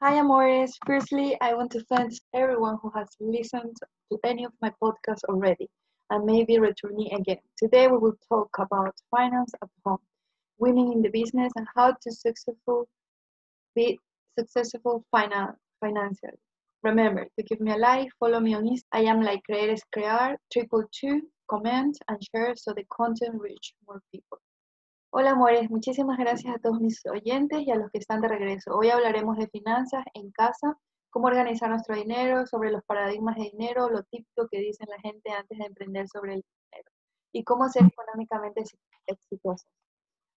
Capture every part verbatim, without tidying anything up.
Hi Amores, firstly I want to thank everyone who has listened to any of my podcasts already and may be returning again. Today we will talk about finance at home, women in the business and how to successful, be successful finan financially. Remember to give me a like, follow me on Instagram. I am like Creer es Crear, triple two, comment and share so the content reach more people. Hola amores, muchísimas gracias a todos mis oyentes y a los que están de regreso. Hoy hablaremos de finanzas en casa, cómo organizar nuestro dinero, sobre los paradigmas de dinero, lo típico que dicen la gente antes de emprender sobre el dinero y cómo ser económicamente exitosos.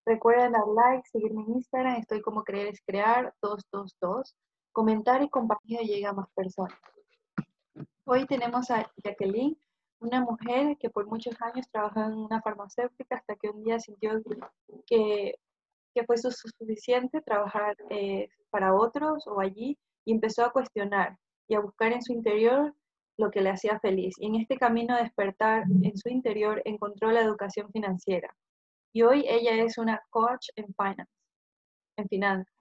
Recuerden dar like, seguirme en Instagram, estoy como Creer es Crear dos dos dos, comentar y compartir y llega a más personas. Hoy tenemos a Jacqueline, una mujer que por muchos años trabajó en una farmacéutica hasta que un día sintió que, que fue suficiente trabajar eh, para otros o allí y empezó a cuestionar y a buscar en su interior lo que le hacía feliz. Y en este camino de despertar en su interior encontró la educación financiera. Y hoy ella es una coach en finance, en finanzas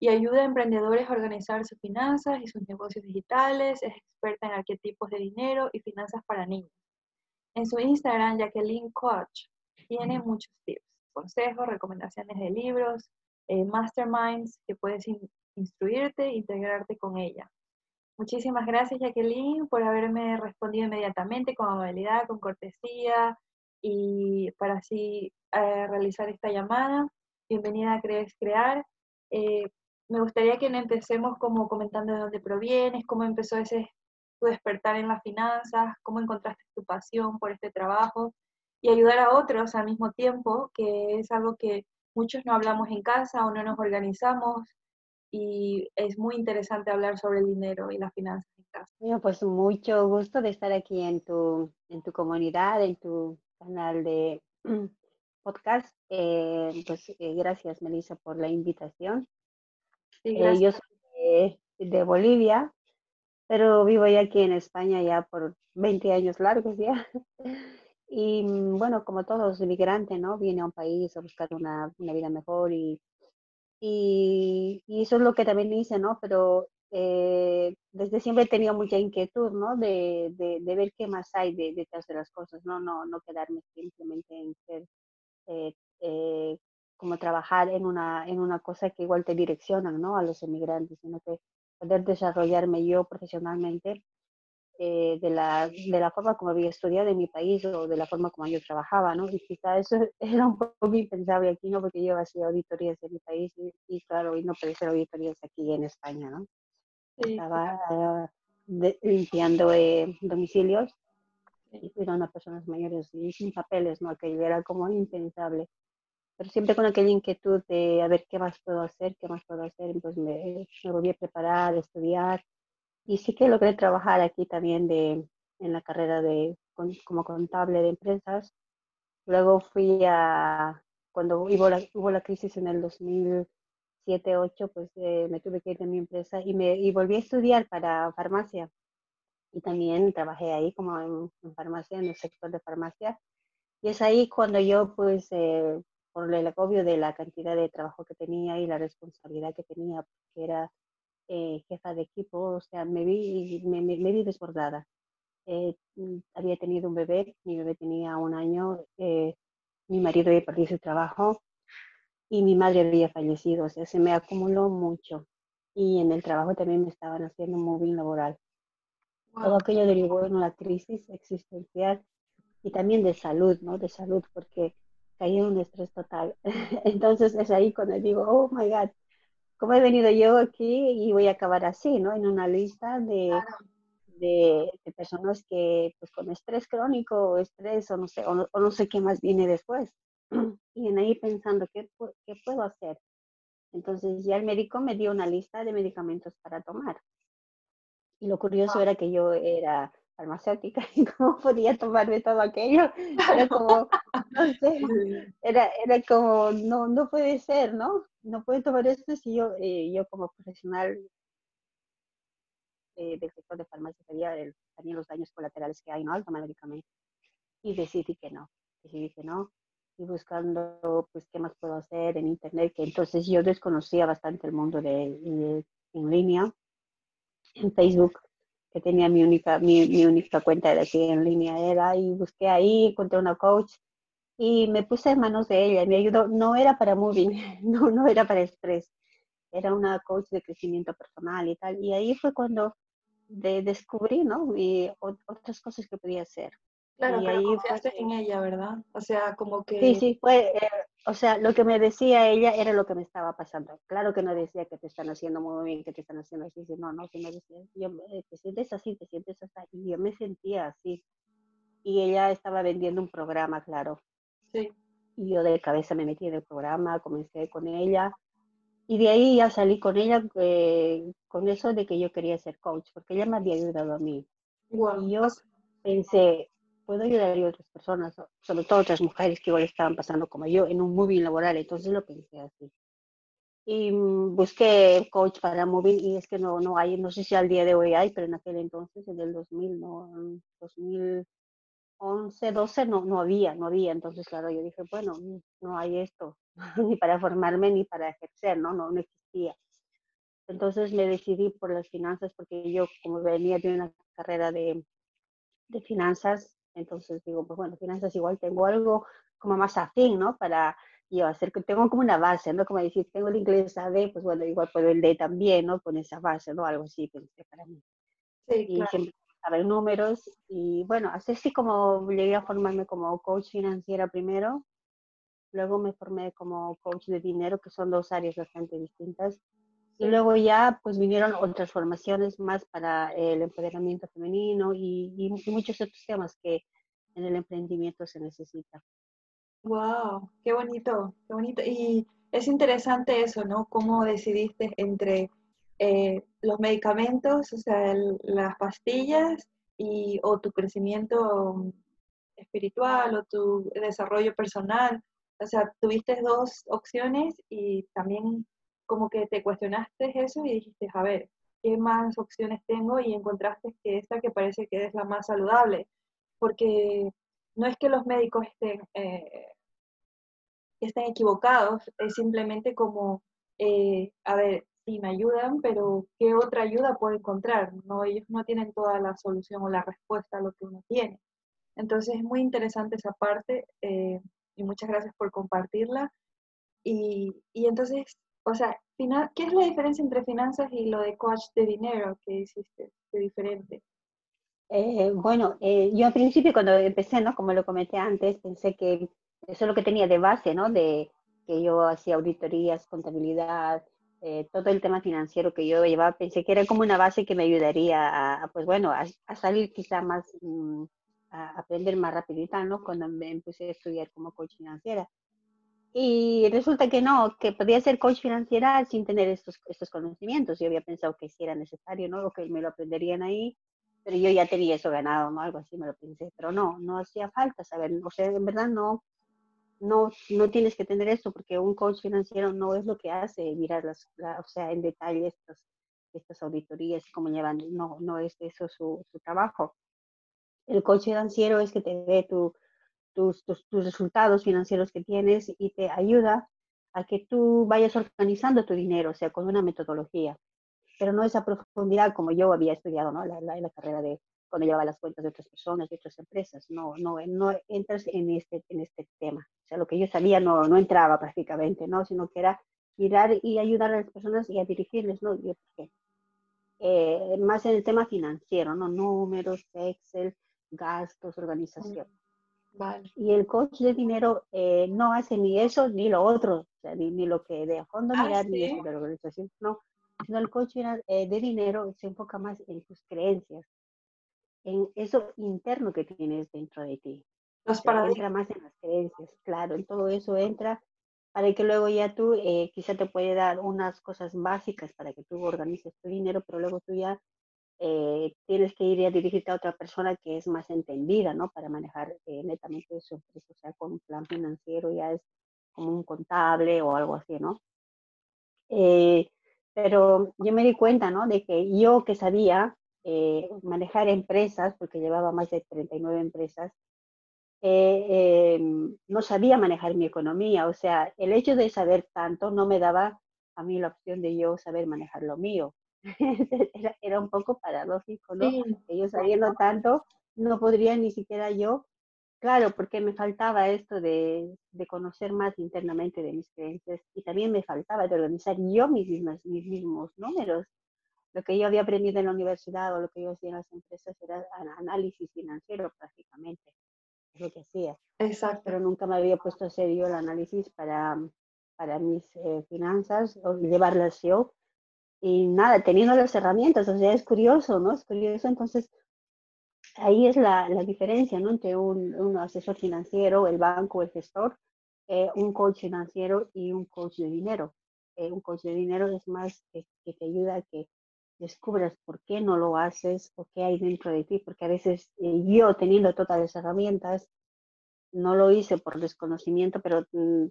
y ayuda a emprendedores a organizar sus finanzas y sus negocios digitales, es experta en arquetipos de dinero y finanzas para niños. En su Instagram, Jacqueline Coach, tiene muchos tips, consejos, recomendaciones de libros, eh, masterminds que puedes in instruirte e integrarte con ella. Muchísimas gracias, Jacqueline, por haberme respondido inmediatamente con amabilidad, con cortesía y para así eh, realizar esta llamada. Bienvenida a Creer es Crear. Eh, me gustaría que empecemos como comentando de dónde provienes, cómo empezó ese tu despertar en las finanzas, cómo encontraste tu pasión por este trabajo y ayudar a otros al mismo tiempo, que es algo que muchos no hablamos en casa o no nos organizamos y es muy interesante hablar sobre el dinero y las finanzas en casa. Bueno, pues mucho gusto de estar aquí en tu, en tu comunidad, en tu canal de podcast. Eh, pues eh, gracias Melissa por la invitación. Sí, eh, yo soy de, de Bolivia, pero vivo ya aquí en España ya por veinte años largos ya. Y bueno, como todos migrante, ¿no? Viene a un país a buscar una, una vida mejor y, y, y eso es lo que también hice, ¿no? Pero eh, desde siempre he tenido mucha inquietud, ¿no? De, de, de ver qué más hay de, detrás de las cosas, ¿no? No, no quedarme simplemente en ser eh, eh, como trabajar en una, en una cosa que igual te direccionan, ¿no? A los emigrantes, sino que poder desarrollarme yo profesionalmente eh, de, la, de la forma como había estudiado en mi país o de la forma como yo trabajaba, ¿no? Y quizá eso era un poco impensable aquí, ¿no? Porque yo hacía auditorías en mi país y, y claro, y no podía hacer auditorías aquí en España, ¿no? Sí. Estaba uh, de, limpiando eh, domicilios y cuidando a personas mayores y sin papeles, ¿no? Que era como impensable. Pero siempre con aquella inquietud de a ver qué más puedo hacer, qué más puedo hacer, pues me, me volví a preparar, a estudiar. Y sí que logré trabajar aquí también de, en la carrera de, con, como contable de empresas. Luego fui a, cuando hubo la, hubo la crisis en el dos mil siete, dos mil ocho, pues eh, me tuve que ir de mi empresa y, me, y volví a estudiar para farmacia. Y también trabajé ahí como en, en farmacia, en el sector de farmacia. Y es ahí cuando yo pues... Eh, por el agobio de la cantidad de trabajo que tenía y la responsabilidad que tenía, porque era eh, jefa de equipo, o sea, me vi, me, me, me vi desbordada. Eh, había tenido un bebé, mi bebé tenía un año, eh, mi marido había perdido su trabajo y mi madre había fallecido, o sea, se me acumuló mucho. Y en el trabajo también me estaban haciendo un mobbing laboral. Todo aquello derivó en una crisis existencial y también de salud, ¿no? De salud, porque caí en un estrés total. Entonces es ahí cuando digo, oh my God, ¿cómo he venido yo aquí y voy a acabar así, ¿no? En una lista de, claro. de, de personas que pues con estrés crónico o estrés o no sé, o no, o no sé qué más viene después. Y en ahí pensando, ¿qué, ¿qué puedo hacer? Entonces ya el médico me dio una lista de medicamentos para tomar. Y lo curioso wow. era que yo era farmacéutica y cómo podía tomarme todo aquello, era como, no sé, era, era como, no, no puede ser, ¿no? No puedo tomar esto si yo, eh, yo como profesional eh, del sector de farmacia sabía el, también los daños colaterales que hay, ¿no? Al tomar medicamentos. Y decidí que no, decidí que no, y buscando pues qué más puedo hacer en internet, que entonces yo desconocía bastante el mundo de, de en línea, en Facebook, que tenía mi única, mi, mi única cuenta de aquí en línea era, y busqué ahí, encontré una coach y me puse en manos de ella, me ayudó. No era para moving, no, no era para estrés, era una coach de crecimiento personal y tal, y ahí fue cuando de, descubrí, ¿no? Y otras cosas que podía hacer. Claro, y pero ahí confiaste fue... en ella, ¿verdad? O sea, como que... Sí, sí, fue... Eh, o sea, lo que me decía ella era lo que me estaba pasando. Claro que no decía que te están haciendo muy bien, que te están haciendo así. No, no, sí me decía, yo, te sientes así, te sientes así. Y yo me sentía así. Y ella estaba vendiendo un programa, claro. Sí. Y yo de cabeza me metí en el programa, comencé con ella. Y de ahí ya salí con ella eh, con eso de que yo quería ser coach, porque ella me había ayudado a mí. Wow. Y yo pensé... puedo ayudar a otras personas, sobre todo otras mujeres que igual estaban pasando como yo, en un moving laboral, entonces lo pensé así. Y busqué coach para moving y es que no, no hay, no sé si al día de hoy hay, pero en aquel entonces, en el dos mil, no, dos mil once, doce, no, no había, no había. Entonces, claro, yo dije, bueno, no hay esto, ni para formarme ni para ejercer, ¿no? No, no existía. Entonces me decidí por las finanzas porque yo, como venía de una carrera de, de finanzas, entonces digo, pues bueno, finanzas igual tengo algo como más afín, ¿no? Para yo hacer, que tengo como una base, ¿no? Como decir, tengo el inglés A D, pues bueno, igual puedo el D también, ¿no? Con esa base, ¿no? Algo así, pensé para mí. Sí, y claro. Siempre saber números y bueno, así sí como llegué a formarme como coach financiera primero, luego me formé como coach de dinero, que son dos áreas bastante distintas. Y luego ya pues vinieron otras formaciones más para el empoderamiento femenino y, y muchos otros temas que en el emprendimiento se necesita. ¡Wow! ¡Qué bonito! ¡Qué bonito! Y es interesante eso, ¿no? ¿Cómo decidiste entre eh, los medicamentos, o sea, el, las pastillas y, o tu crecimiento espiritual o tu desarrollo personal? O sea, tuviste dos opciones y también... como que te cuestionaste eso y dijiste, a ver, ¿qué más opciones tengo? Y encontraste que esta que parece que es la más saludable. Porque no es que los médicos estén, eh, estén equivocados, es simplemente como, eh, a ver, sí me ayudan, pero ¿qué otra ayuda puedo encontrar? No, ellos no tienen toda la solución o la respuesta a lo que uno tiene. Entonces es muy interesante esa parte eh, y muchas gracias por compartirla. Y, y entonces... O sea, ¿qué es la diferencia entre finanzas y lo de coach de dinero que hiciste de diferente? Eh, bueno, eh, yo al principio cuando empecé, ¿no? Como lo comenté antes, pensé que eso es lo que tenía de base, ¿no? De que yo hacía auditorías, contabilidad, eh, todo el tema financiero que yo llevaba, pensé que era como una base que me ayudaría a, a pues bueno, a, a salir quizá más, mm, a aprender más rápido y tal, ¿no? Cuando me empecé a estudiar como coach financiera. Y resulta que no, que podía ser coach financiera sin tener estos, estos conocimientos. Yo había pensado que sí era necesario, ¿no? O que me lo aprenderían ahí, pero yo ya tenía eso ganado, ¿no? Algo así me lo pensé. Pero no, no hacía falta saber. O sea, en verdad no, no, no tienes que tener esto porque un coach financiero no es lo que hace, mirar las, la, o sea, en detalle estas, estas auditorías, cómo llevan. No, no es eso su, su trabajo. El coach financiero es que te dé tu... Tus, tus, tus resultados financieros que tienes y te ayuda a que tú vayas organizando tu dinero, o sea, con una metodología. Pero no esa profundidad como yo había estudiado, ¿no? La, la, la carrera de cuando llevaba las cuentas de otras personas, de otras empresas. No, no, no entras en este, en este tema. O sea, lo que yo sabía no, no entraba prácticamente, ¿no? Sino que era mirar y ayudar a las personas y a dirigirles, ¿no? Yo, eh, más en el tema financiero, ¿no? Números, Excel, gastos, organización. Vale. Y el coach de dinero eh, no hace ni eso ni lo otro, o sea, ni, ni lo que de a fondo ah, mirar, ¿sí? Ni eso de la organización, no. Sino el coach eh, de dinero se enfoca más en tus creencias, en eso interno que tienes dentro de ti. Los o sea, paradigmas. Entra más en las creencias, claro, en todo eso entra para que luego ya tú eh, quizá te puede dar unas cosas básicas para que tú organices tu dinero, pero luego tú ya Eh, tienes que ir a dirigirte a otra persona que es más entendida, ¿no? Para manejar eh, netamente eso, o sea, con un plan financiero ya es como un contable o algo así, ¿no? Eh, pero yo me di cuenta, ¿no? De que yo que sabía eh, manejar empresas, porque llevaba más de treinta y nueve empresas, eh, eh, no sabía manejar mi economía. O sea, el hecho de saber tanto no me daba a mí la opción de yo saber manejar lo mío. era, era un poco paradójico, ¿no? Sí. Que yo sabiendo tanto, no podría ni siquiera yo, claro, porque me faltaba esto de, de conocer más internamente de mis creencias, y también me faltaba de organizar yo mis, mismas, mis mismos números. Lo que yo había aprendido en la universidad o lo que yo hacía en las empresas era análisis financiero prácticamente, es lo que hacía. Exacto. Pero nunca me había puesto a hacer yo el análisis para, para mis eh, finanzas, o llevarlas yo, y nada, teniendo las herramientas. O sea, es curioso, ¿no? Es curioso. Entonces, ahí es la, la diferencia, ¿no? Entre un, un asesor financiero, el banco, el gestor, eh, un coach financiero y un coach de dinero. Eh, un coach de dinero es más que, que te ayuda a que descubras por qué no lo haces o qué hay dentro de ti, porque a veces eh, yo, teniendo todas las herramientas, no lo hice por desconocimiento, pero mm,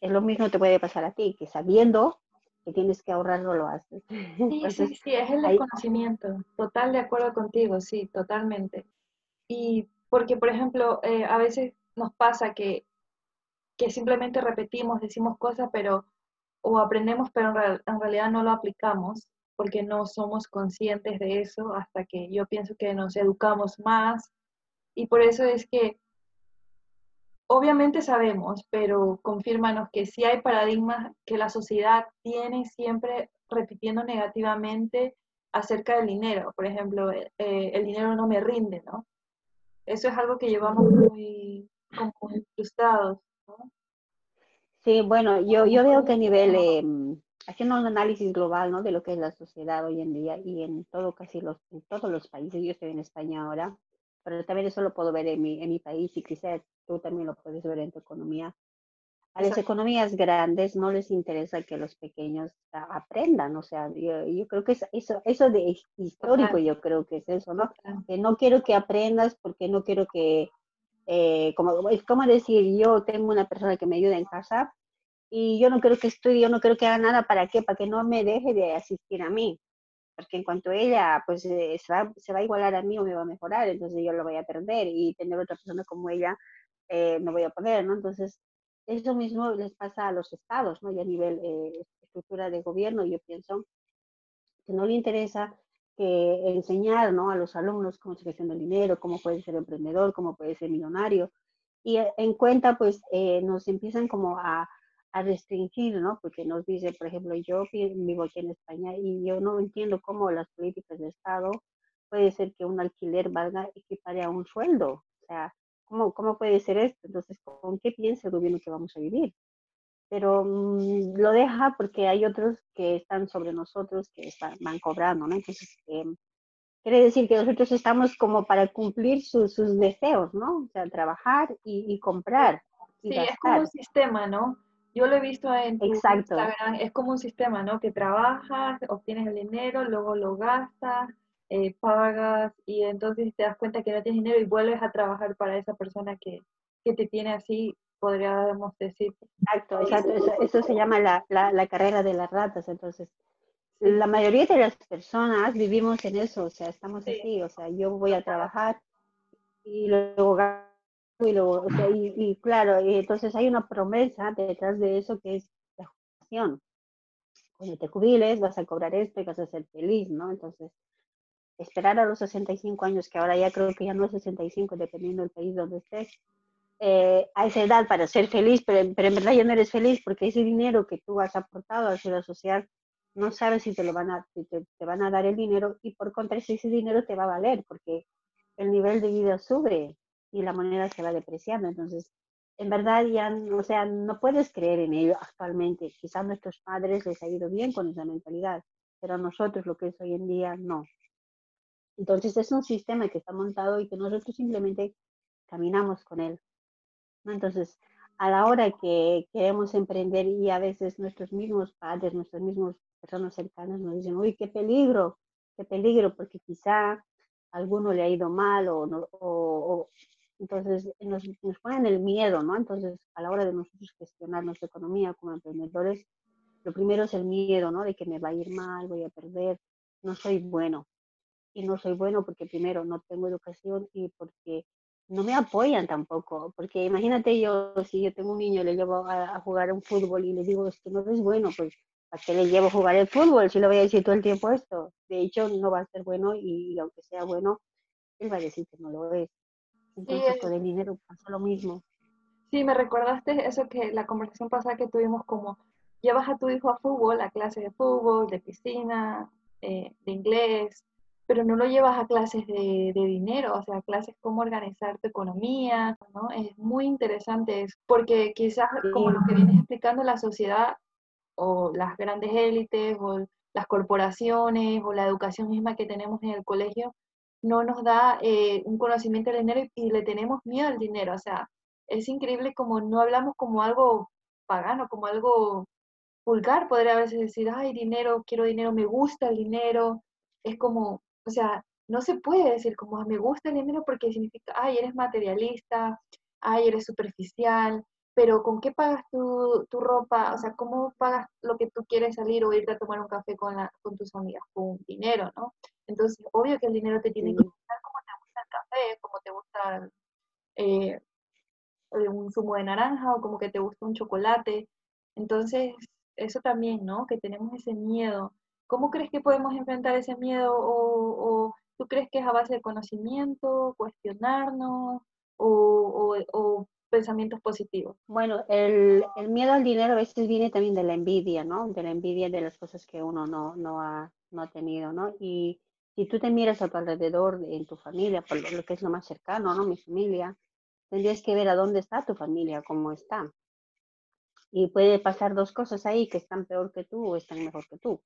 es lo mismo que te puede pasar a ti, que sabiendo que tienes que ahorrar no lo haces. Sí, Entonces, sí, sí, es el desconocimiento. Ahí... Total, de acuerdo contigo, sí, totalmente. Y porque, por ejemplo, eh, a veces nos pasa que, que simplemente repetimos, decimos cosas, pero o aprendemos, pero en, real, en realidad no lo aplicamos, porque no somos conscientes de eso hasta que yo pienso que nos educamos más. Y por eso es que obviamente sabemos, pero confírmanos que sí hay paradigmas que la sociedad tiene siempre repitiendo negativamente acerca del dinero. Por ejemplo, eh, el dinero no me rinde, ¿no? Eso es algo que llevamos muy, como muy frustrados, ¿no? Sí, bueno, yo, yo veo que a nivel... Eh... haciendo un análisis global, ¿no? De lo que es la sociedad hoy en día y en todo, casi los, en todos los países. Yo estoy en España ahora, pero también eso lo puedo ver en mi, en mi país, y quizás tú también lo puedes ver en tu economía. A las economías grandes no les interesa que los pequeños aprendan. O sea, yo, yo creo que es eso, eso de histórico, yo creo que es eso, ¿no? Que no quiero que aprendas porque no quiero que... Eh, como, es como decir, yo tengo una persona que me ayuda en casa, y yo no creo que estudie, yo no creo que haga nada, ¿para qué? Para que no me deje de asistir a mí, porque en cuanto ella, pues, se va, se va a igualar a mí o me va a mejorar, entonces yo lo voy a perder, y tener otra persona como ella eh, me voy a poner, ¿no? Entonces, eso mismo les pasa a los estados, ¿no? Y a nivel eh, estructura de gobierno, yo pienso que no le interesa que enseñar, ¿no? A los alumnos cómo se gestiona el dinero, cómo puede ser emprendedor, cómo puede ser millonario, y en cuenta, pues, eh, nos empiezan como a a restringir, ¿no? Porque nos dice, por ejemplo, yo vivo aquí en España y yo no entiendo cómo las políticas de Estado puede ser que un alquiler valga equipare a un sueldo. O sea, ¿cómo, cómo puede ser esto? Entonces, ¿con qué piensa el gobierno que vamos a vivir? Pero mmm, lo deja porque hay otros que están sobre nosotros, que están, van cobrando, ¿no? Entonces, eh, quiere decir que nosotros estamos como para cumplir su, sus deseos, ¿no? O sea, trabajar y, y comprar. Y sí, gastar. Es como un sistema, ¿no? Yo lo he visto en tu Instagram, es como un sistema, ¿no? Que trabajas, obtienes el dinero, luego lo gastas, eh, pagas, y entonces te das cuenta que no tienes dinero y vuelves a trabajar para esa persona que, que te tiene así, podríamos decir. Exacto, exacto. Eso, eso se llama la, la, la carrera de las ratas. Entonces, la mayoría de las personas vivimos en eso, o sea, estamos sí. así, o sea, yo voy a trabajar y luego gasto. Y, luego, o sea, y, y claro, y entonces hay una promesa detrás de eso que es la jubilación. Cuando te jubiles vas a cobrar esto y vas a ser feliz, ¿no? Entonces, esperar a los sesenta y cinco años, que ahora ya creo que ya no es sesenta y cinco, dependiendo del país donde estés, eh, a esa edad para ser feliz, pero, pero en verdad ya no eres feliz porque ese dinero que tú has aportado a la seguridad social, no sabes si te lo van a, si te, te van a dar el dinero, y por contra si ese dinero te va a valer, porque el nivel de vida sube y la moneda se va depreciando. Entonces, en verdad ya, o sea, no puedes creer en ello actualmente. Quizás a nuestros padres les ha ido bien con esa mentalidad, pero a nosotros lo que es hoy en día, no. Entonces, es un sistema que está montado y que nosotros simplemente caminamos con él, ¿no? Entonces, a la hora que queremos emprender, y a veces nuestros mismos padres, nuestros mismos personas cercanas nos dicen, uy, qué peligro, qué peligro, porque quizá a alguno le ha ido mal o... no, o, o entonces nos, nos ponen el miedo, ¿no? Entonces, a la hora de nosotros gestionar nuestra economía como emprendedores, lo primero es el miedo, ¿no? De que me va a ir mal, voy a perder, no soy bueno. Y no soy bueno porque primero no tengo educación y porque no me apoyan tampoco, porque imagínate yo, si yo tengo un niño, le llevo a, a jugar un fútbol y le digo, esto no es bueno, pues ¿a qué le llevo a jugar el fútbol si le voy a decir todo el tiempo esto? De hecho, no va a ser bueno y, y aunque sea bueno, él va a decir que no lo es. Entonces, sí, con el dinero pasa lo mismo. Sí, me recordaste eso que la conversación pasada que tuvimos, como llevas a tu hijo a fútbol, a clases de fútbol, de piscina, eh, de inglés, pero no lo llevas a clases de, de dinero, o sea, clases cómo organizar tu economía, ¿no? Es muy interesante eso, porque quizás, como lo que vienes explicando, la sociedad o las grandes élites o las corporaciones o la educación misma que tenemos en el colegio no nos da eh, un conocimiento del dinero y, y le tenemos miedo al dinero, o sea, es increíble como no hablamos como algo pagano, como algo vulgar, podría a veces decir, ay, dinero, quiero dinero, me gusta el dinero, es como... O sea, no se puede decir como me gusta el dinero porque significa, ay, eres materialista, ay, eres superficial, pero ¿con qué pagas tu, tu ropa? O sea, ¿cómo pagas lo que tú quieres salir o irte a tomar un café con, la, con tus amigas? Con dinero, ¿no? Entonces, obvio que el dinero te tiene que gustar como te gusta el café, como te gusta eh, un zumo de naranja o como que te gusta un chocolate. Entonces, eso también, ¿no? Que tenemos ese miedo. ¿Cómo crees que podemos enfrentar ese miedo? ¿O, o tú crees que es a base de conocimiento, cuestionarnos o, o, o pensamientos positivos? Bueno, el, el miedo al dinero a veces viene también de la envidia, ¿no? De la envidia de las cosas que uno no, no, ha, no ha tenido, ¿no? Y si tú te miras a tu alrededor, en tu familia, por lo que es lo más cercano, ¿no? Mi familia, tendrías que ver a dónde está tu familia, cómo está. Y puede pasar dos cosas ahí, que están peor que tú o están mejor que tú,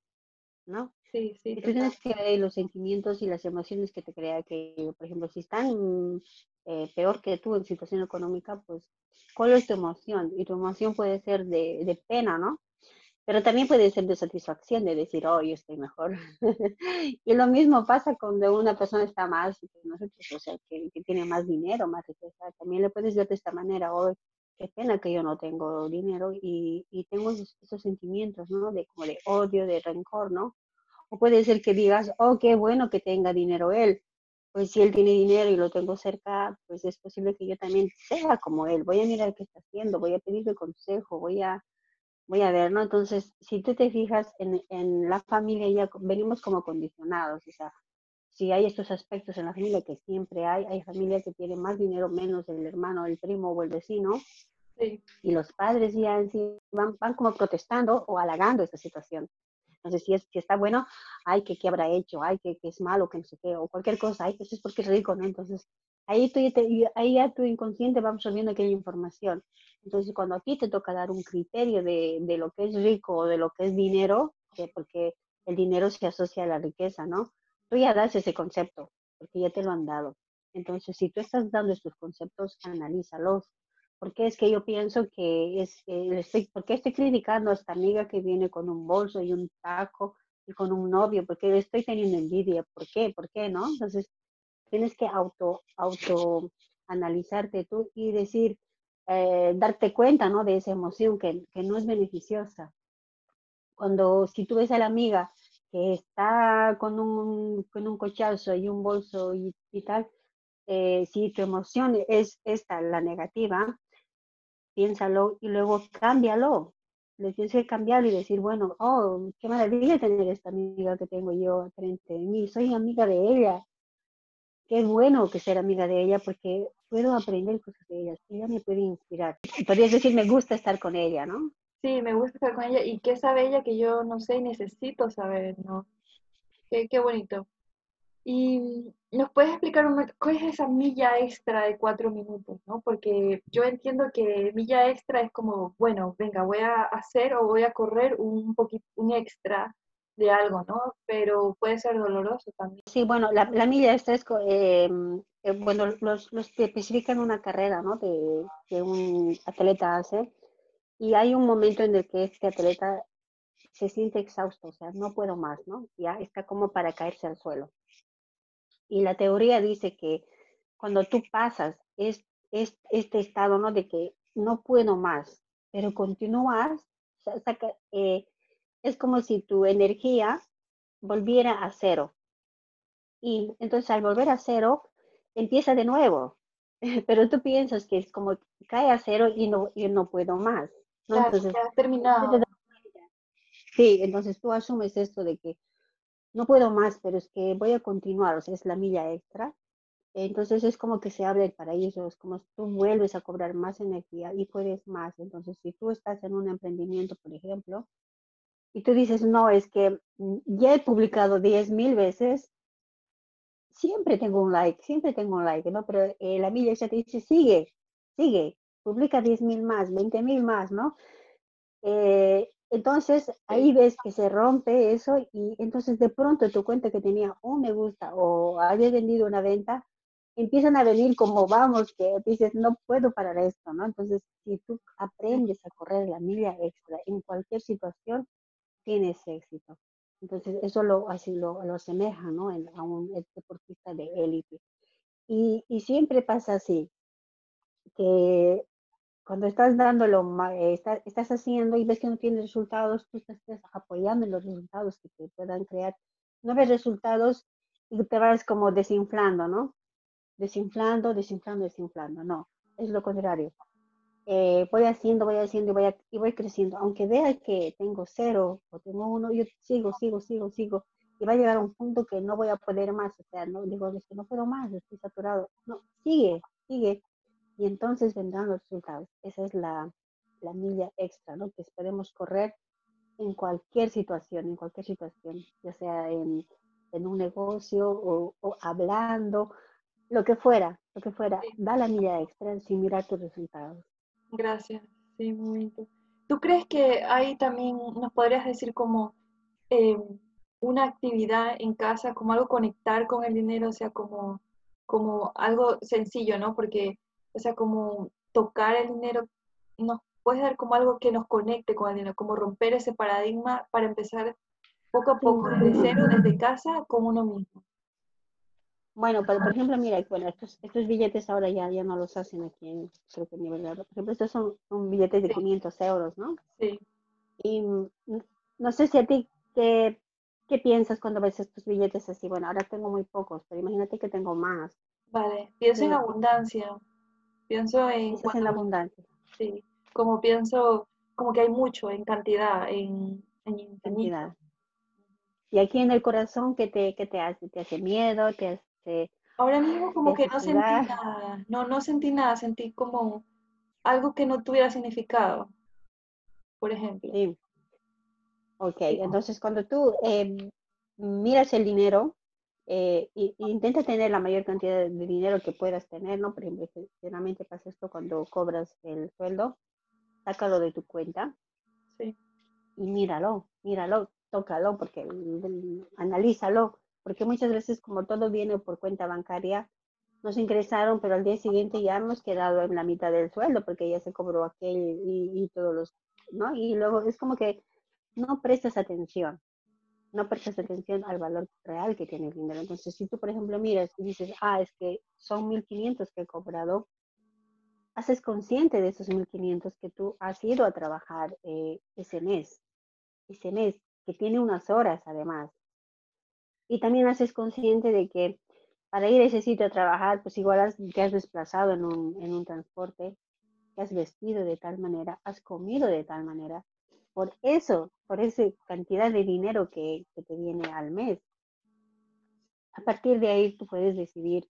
¿no? Sí, sí. Y tú tienes que ver los sentimientos y las emociones que te crea que, por ejemplo, si están eh, peor que tú en situación económica, pues, ¿cuál es tu emoción? Y tu emoción puede ser de, de pena, ¿no? Pero también puede ser de satisfacción, de decir, oh, yo estoy mejor. Y lo mismo pasa cuando una persona está más que nosotros, o sea, que, que tiene más dinero, más riqueza. También le puedes ver de esta manera, oh, qué pena que yo no tengo dinero y, y tengo esos, esos sentimientos, ¿no? De, como de odio, de rencor, ¿no? O puede ser que digas, oh, qué bueno que tenga dinero él. Pues si él tiene dinero y lo tengo cerca, pues es posible que yo también sea como él. Voy a mirar qué está haciendo, voy a pedirle consejo, voy a, voy a ver, ¿no? Entonces, si tú te fijas en, en la familia, ya venimos como condicionados, o sea, si hay estos aspectos en la familia que siempre hay, hay familias que tienen más dinero, menos el hermano, el primo o el vecino, sí. Y los padres ya van, van como protestando o halagando esta situación. Entonces, si, es, si está bueno, ay, que qué habrá hecho, ay, que, que es malo, que no sé qué, o cualquier cosa, ay, que eso es porque es rico, ¿no? Entonces, ahí, tú, ahí ya tu inconsciente va absorbiendo aquella información. Entonces, cuando a ti te toca dar un criterio de, de lo que es rico o de lo que es dinero, que porque el dinero se asocia a la riqueza, ¿no? Tú ya das ese concepto, porque ya te lo han dado. Entonces, si tú estás dando estos conceptos, analízalos. ¿Por qué es que yo pienso que es, eh, estoy, por qué estoy criticando a esta amiga que viene con un bolso y un taco y con un novio? ¿Por qué estoy teniendo envidia? ¿Por qué? ¿Por qué no? Entonces, tienes que auto, auto analizarte tú y decir, eh, darte cuenta, ¿no? De esa emoción que, que no es beneficiosa. Cuando, si tú ves a la amiga que está con un, con un cochazo y un bolso y, y tal, eh, si tu emoción es esta, la negativa, piénsalo y luego cámbialo. Le tienes que cambiarlo y decir, bueno, oh, qué maravilla tener esta amiga que tengo yo frente a mí, soy amiga de ella. Qué bueno que ser amiga de ella porque puedo aprender cosas de ella, ella me puede inspirar. Podrías decir, me gusta estar con ella, ¿no? Sí, me gusta estar con ella. ¿Y qué sabe ella que yo no sé y necesito saber, no? Qué, qué bonito. Y nos puedes explicar un, cuál es esa milla extra de cuatro minutos, ¿no? Porque yo entiendo que milla extra es como, bueno, venga, voy a hacer o voy a correr un poquito, un extra de algo, ¿no? Pero puede ser doloroso también. Sí, bueno, la, la milla extra es, eh, eh, bueno, los, los que especifican una carrera, ¿no? De, que un atleta hace. Y hay un momento en el que este atleta se siente exhausto, o sea, no puedo más, ¿no? Ya está como para caerse al suelo. Y la teoría dice que cuando tú pasas es, es, este estado, ¿no? De que no puedo más, pero continúas, saca, eh, es como si tu energía volviera a cero. Y entonces al volver a cero, empieza de nuevo. pero tú piensas que es como cae a cero y no, yo no puedo más, ¿no? Claro, entonces, ya has terminado. Sí, entonces tú asumes esto de que no puedo más, pero es que voy a continuar, o sea, es la milla extra. Entonces es como que se abre el paraíso, es como tú vuelves a cobrar más energía y puedes más. Entonces si tú estás en un emprendimiento, por ejemplo, y tú dices, no, es que ya he publicado diez mil veces, siempre tengo un like, siempre tengo un like, ¿no? Pero eh, la milla ya te dice, sigue, sigue, publica diez mil más, veinte mil más, ¿no? Eh, entonces ahí ves que se rompe eso y entonces de pronto tu cuenta que tenía un me gusta o había vendido una venta, empiezan a venir como vamos, que dices, no puedo parar esto, ¿no? Entonces, si tú aprendes a correr la milla extra en cualquier situación, tienes éxito. Entonces, eso lo, así lo, lo asemeja, ¿no? En, a un deportista de élite. Y, y siempre pasa así, que cuando estás dando lo, estás, estás haciendo y ves que no tienes resultados, tú estás apoyando en los resultados que te puedan crear. No ves resultados y te vas como desinflando, ¿no? Desinflando, desinflando, desinflando. No, es lo contrario. Eh, voy haciendo, voy haciendo y voy, a, y voy creciendo. Aunque vea que tengo cero o tengo uno, yo sigo, sigo, sigo, sigo. Y va a llegar a un punto que no voy a poder más. O sea, no digo, es que no puedo más, estoy saturado. No, sigue, sigue. Y entonces vendrán los resultados. Esa es la, la milla extra, ¿no? Que podemos correr en cualquier situación, en cualquier situación. Ya sea en, en un negocio o, o hablando. Lo que fuera, lo que fuera, da la milla extra sin mirar tus resultados. Gracias, sí, muy bonito. ¿Tú crees que hay también, nos podrías decir como eh, una actividad en casa, como algo conectar con el dinero, o sea, como, como algo sencillo, ¿no? Porque, o sea, como tocar el dinero, nos puedes dar como algo que nos conecte con el dinero, como romper ese paradigma para empezar poco a poco, desde cero, desde casa, con uno mismo. Bueno, pero, por ejemplo, mira, bueno, estos, estos billetes ahora ya, ya no los hacen aquí, en, creo que en nivel de... Por ejemplo, estos son, son billetes de quinientos euros, ¿no? Sí. Y no sé si a ti, ¿qué, qué piensas cuando ves estos billetes así? Bueno, ahora tengo muy pocos, pero imagínate que tengo más. Vale, pienso sí. en abundancia. Pienso en... Piensas cuando, en abundancia. Sí, como pienso, como que hay mucho en cantidad, en, en infinito. Cantidad. Y aquí en el corazón, ¿qué te, qué te hace? ¿Te hace miedo? ¿Te hace... Ahora mismo como que no sentí nada, no, no sentí nada, sentí como algo que no tuviera significado, por ejemplo. Sí. Ok, entonces cuando tú eh, miras el dinero, eh, e intenta tener la mayor cantidad de dinero que puedas tener, ¿no? Por ejemplo, generalmente pasa esto cuando cobras el sueldo, sácalo de tu cuenta sí. y míralo, míralo, tócalo, porque analízalo. Porque muchas veces, como todo viene por cuenta bancaria, nos ingresaron, pero al día siguiente ya hemos quedado en la mitad del sueldo, porque ya se cobró aquel y, y todos los, ¿no? Y luego es como que no prestas atención, no prestas atención al valor real que tiene el dinero. Entonces, si tú, por ejemplo, miras y dices, ah, es que son mil quinientos que he cobrado, haces consciente de esos mil quinientos que tú has ido a trabajar eh, ese mes, ese mes, que tiene unas horas además. Y también haces consciente de que para ir a ese sitio a trabajar, pues igual has, te has desplazado en un, en un transporte, te has vestido de tal manera, has comido de tal manera. Por eso, por esa cantidad de dinero que, que te viene al mes. A partir de ahí tú puedes decidir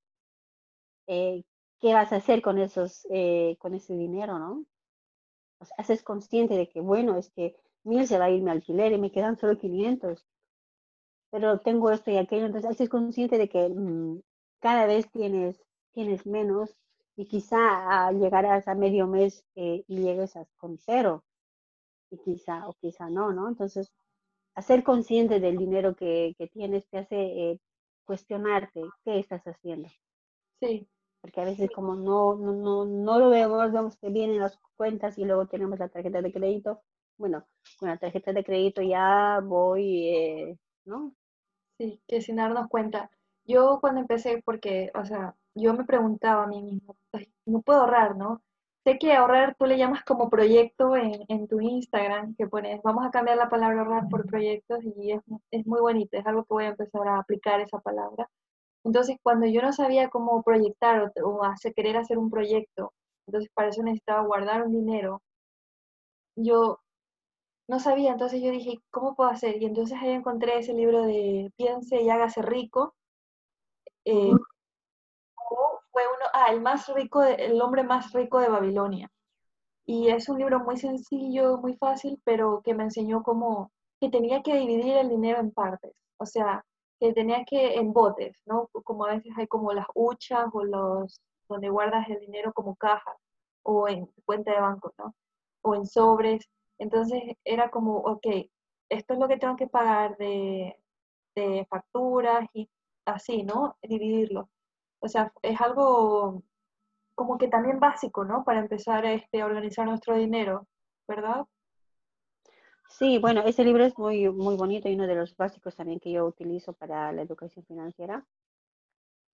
eh, qué vas a hacer con, esos, eh, con ese dinero, ¿no? O sea, haces consciente de que, bueno, es que mil se va a ir mi alquiler y me quedan solo quinientos. Pero tengo esto y aquello, entonces haces consciente de que mmm, cada vez tienes, tienes menos y quizá a, llegarás a medio mes eh, y llegues a, con cero, y quizá o quizá no, ¿no? Entonces, hacer consciente del dinero que, que tienes te hace eh, cuestionarte qué estás haciendo. Sí. Porque a veces como no, no, no, no lo vemos, vemos que vienen las cuentas y luego tenemos la tarjeta de crédito. Bueno, con la tarjeta de crédito ya voy, eh, ¿no? Sí, que sin darnos cuenta. Yo cuando empecé, porque, o sea, yo me preguntaba a mí mismo, no puedo ahorrar, ¿no? Sé que ahorrar tú le llamas como proyecto en, en tu Instagram, que pones, vamos a cambiar la palabra ahorrar por proyectos y es, es muy bonito, es algo que voy a empezar a aplicar esa palabra. Entonces, cuando yo no sabía cómo proyectar o, o hacer, querer hacer un proyecto, entonces para eso necesitaba guardar un dinero, yo no sabía, entonces yo dije, ¿cómo puedo hacer? Y entonces ahí encontré ese libro de Piense y Hágase Rico. Eh, fue uno, ah, el, más rico de, el hombre más rico de Babilonia. Y es un libro muy sencillo, muy fácil, pero que me enseñó cómo que tenía que dividir el dinero en partes. O sea, que tenía que en botes, ¿no? Como a veces hay como las huchas o los donde guardas el dinero como caja o en cuenta de banco, ¿no? O en sobres. Entonces era como, ok, esto es lo que tengo que pagar de, de facturas y así, ¿no? Dividirlo. O sea, es algo como que también básico, ¿no? Para empezar a este, organizar nuestro dinero, ¿verdad? Sí, bueno, ese libro es muy, muy bonito y uno de los básicos también que yo utilizo para la educación financiera.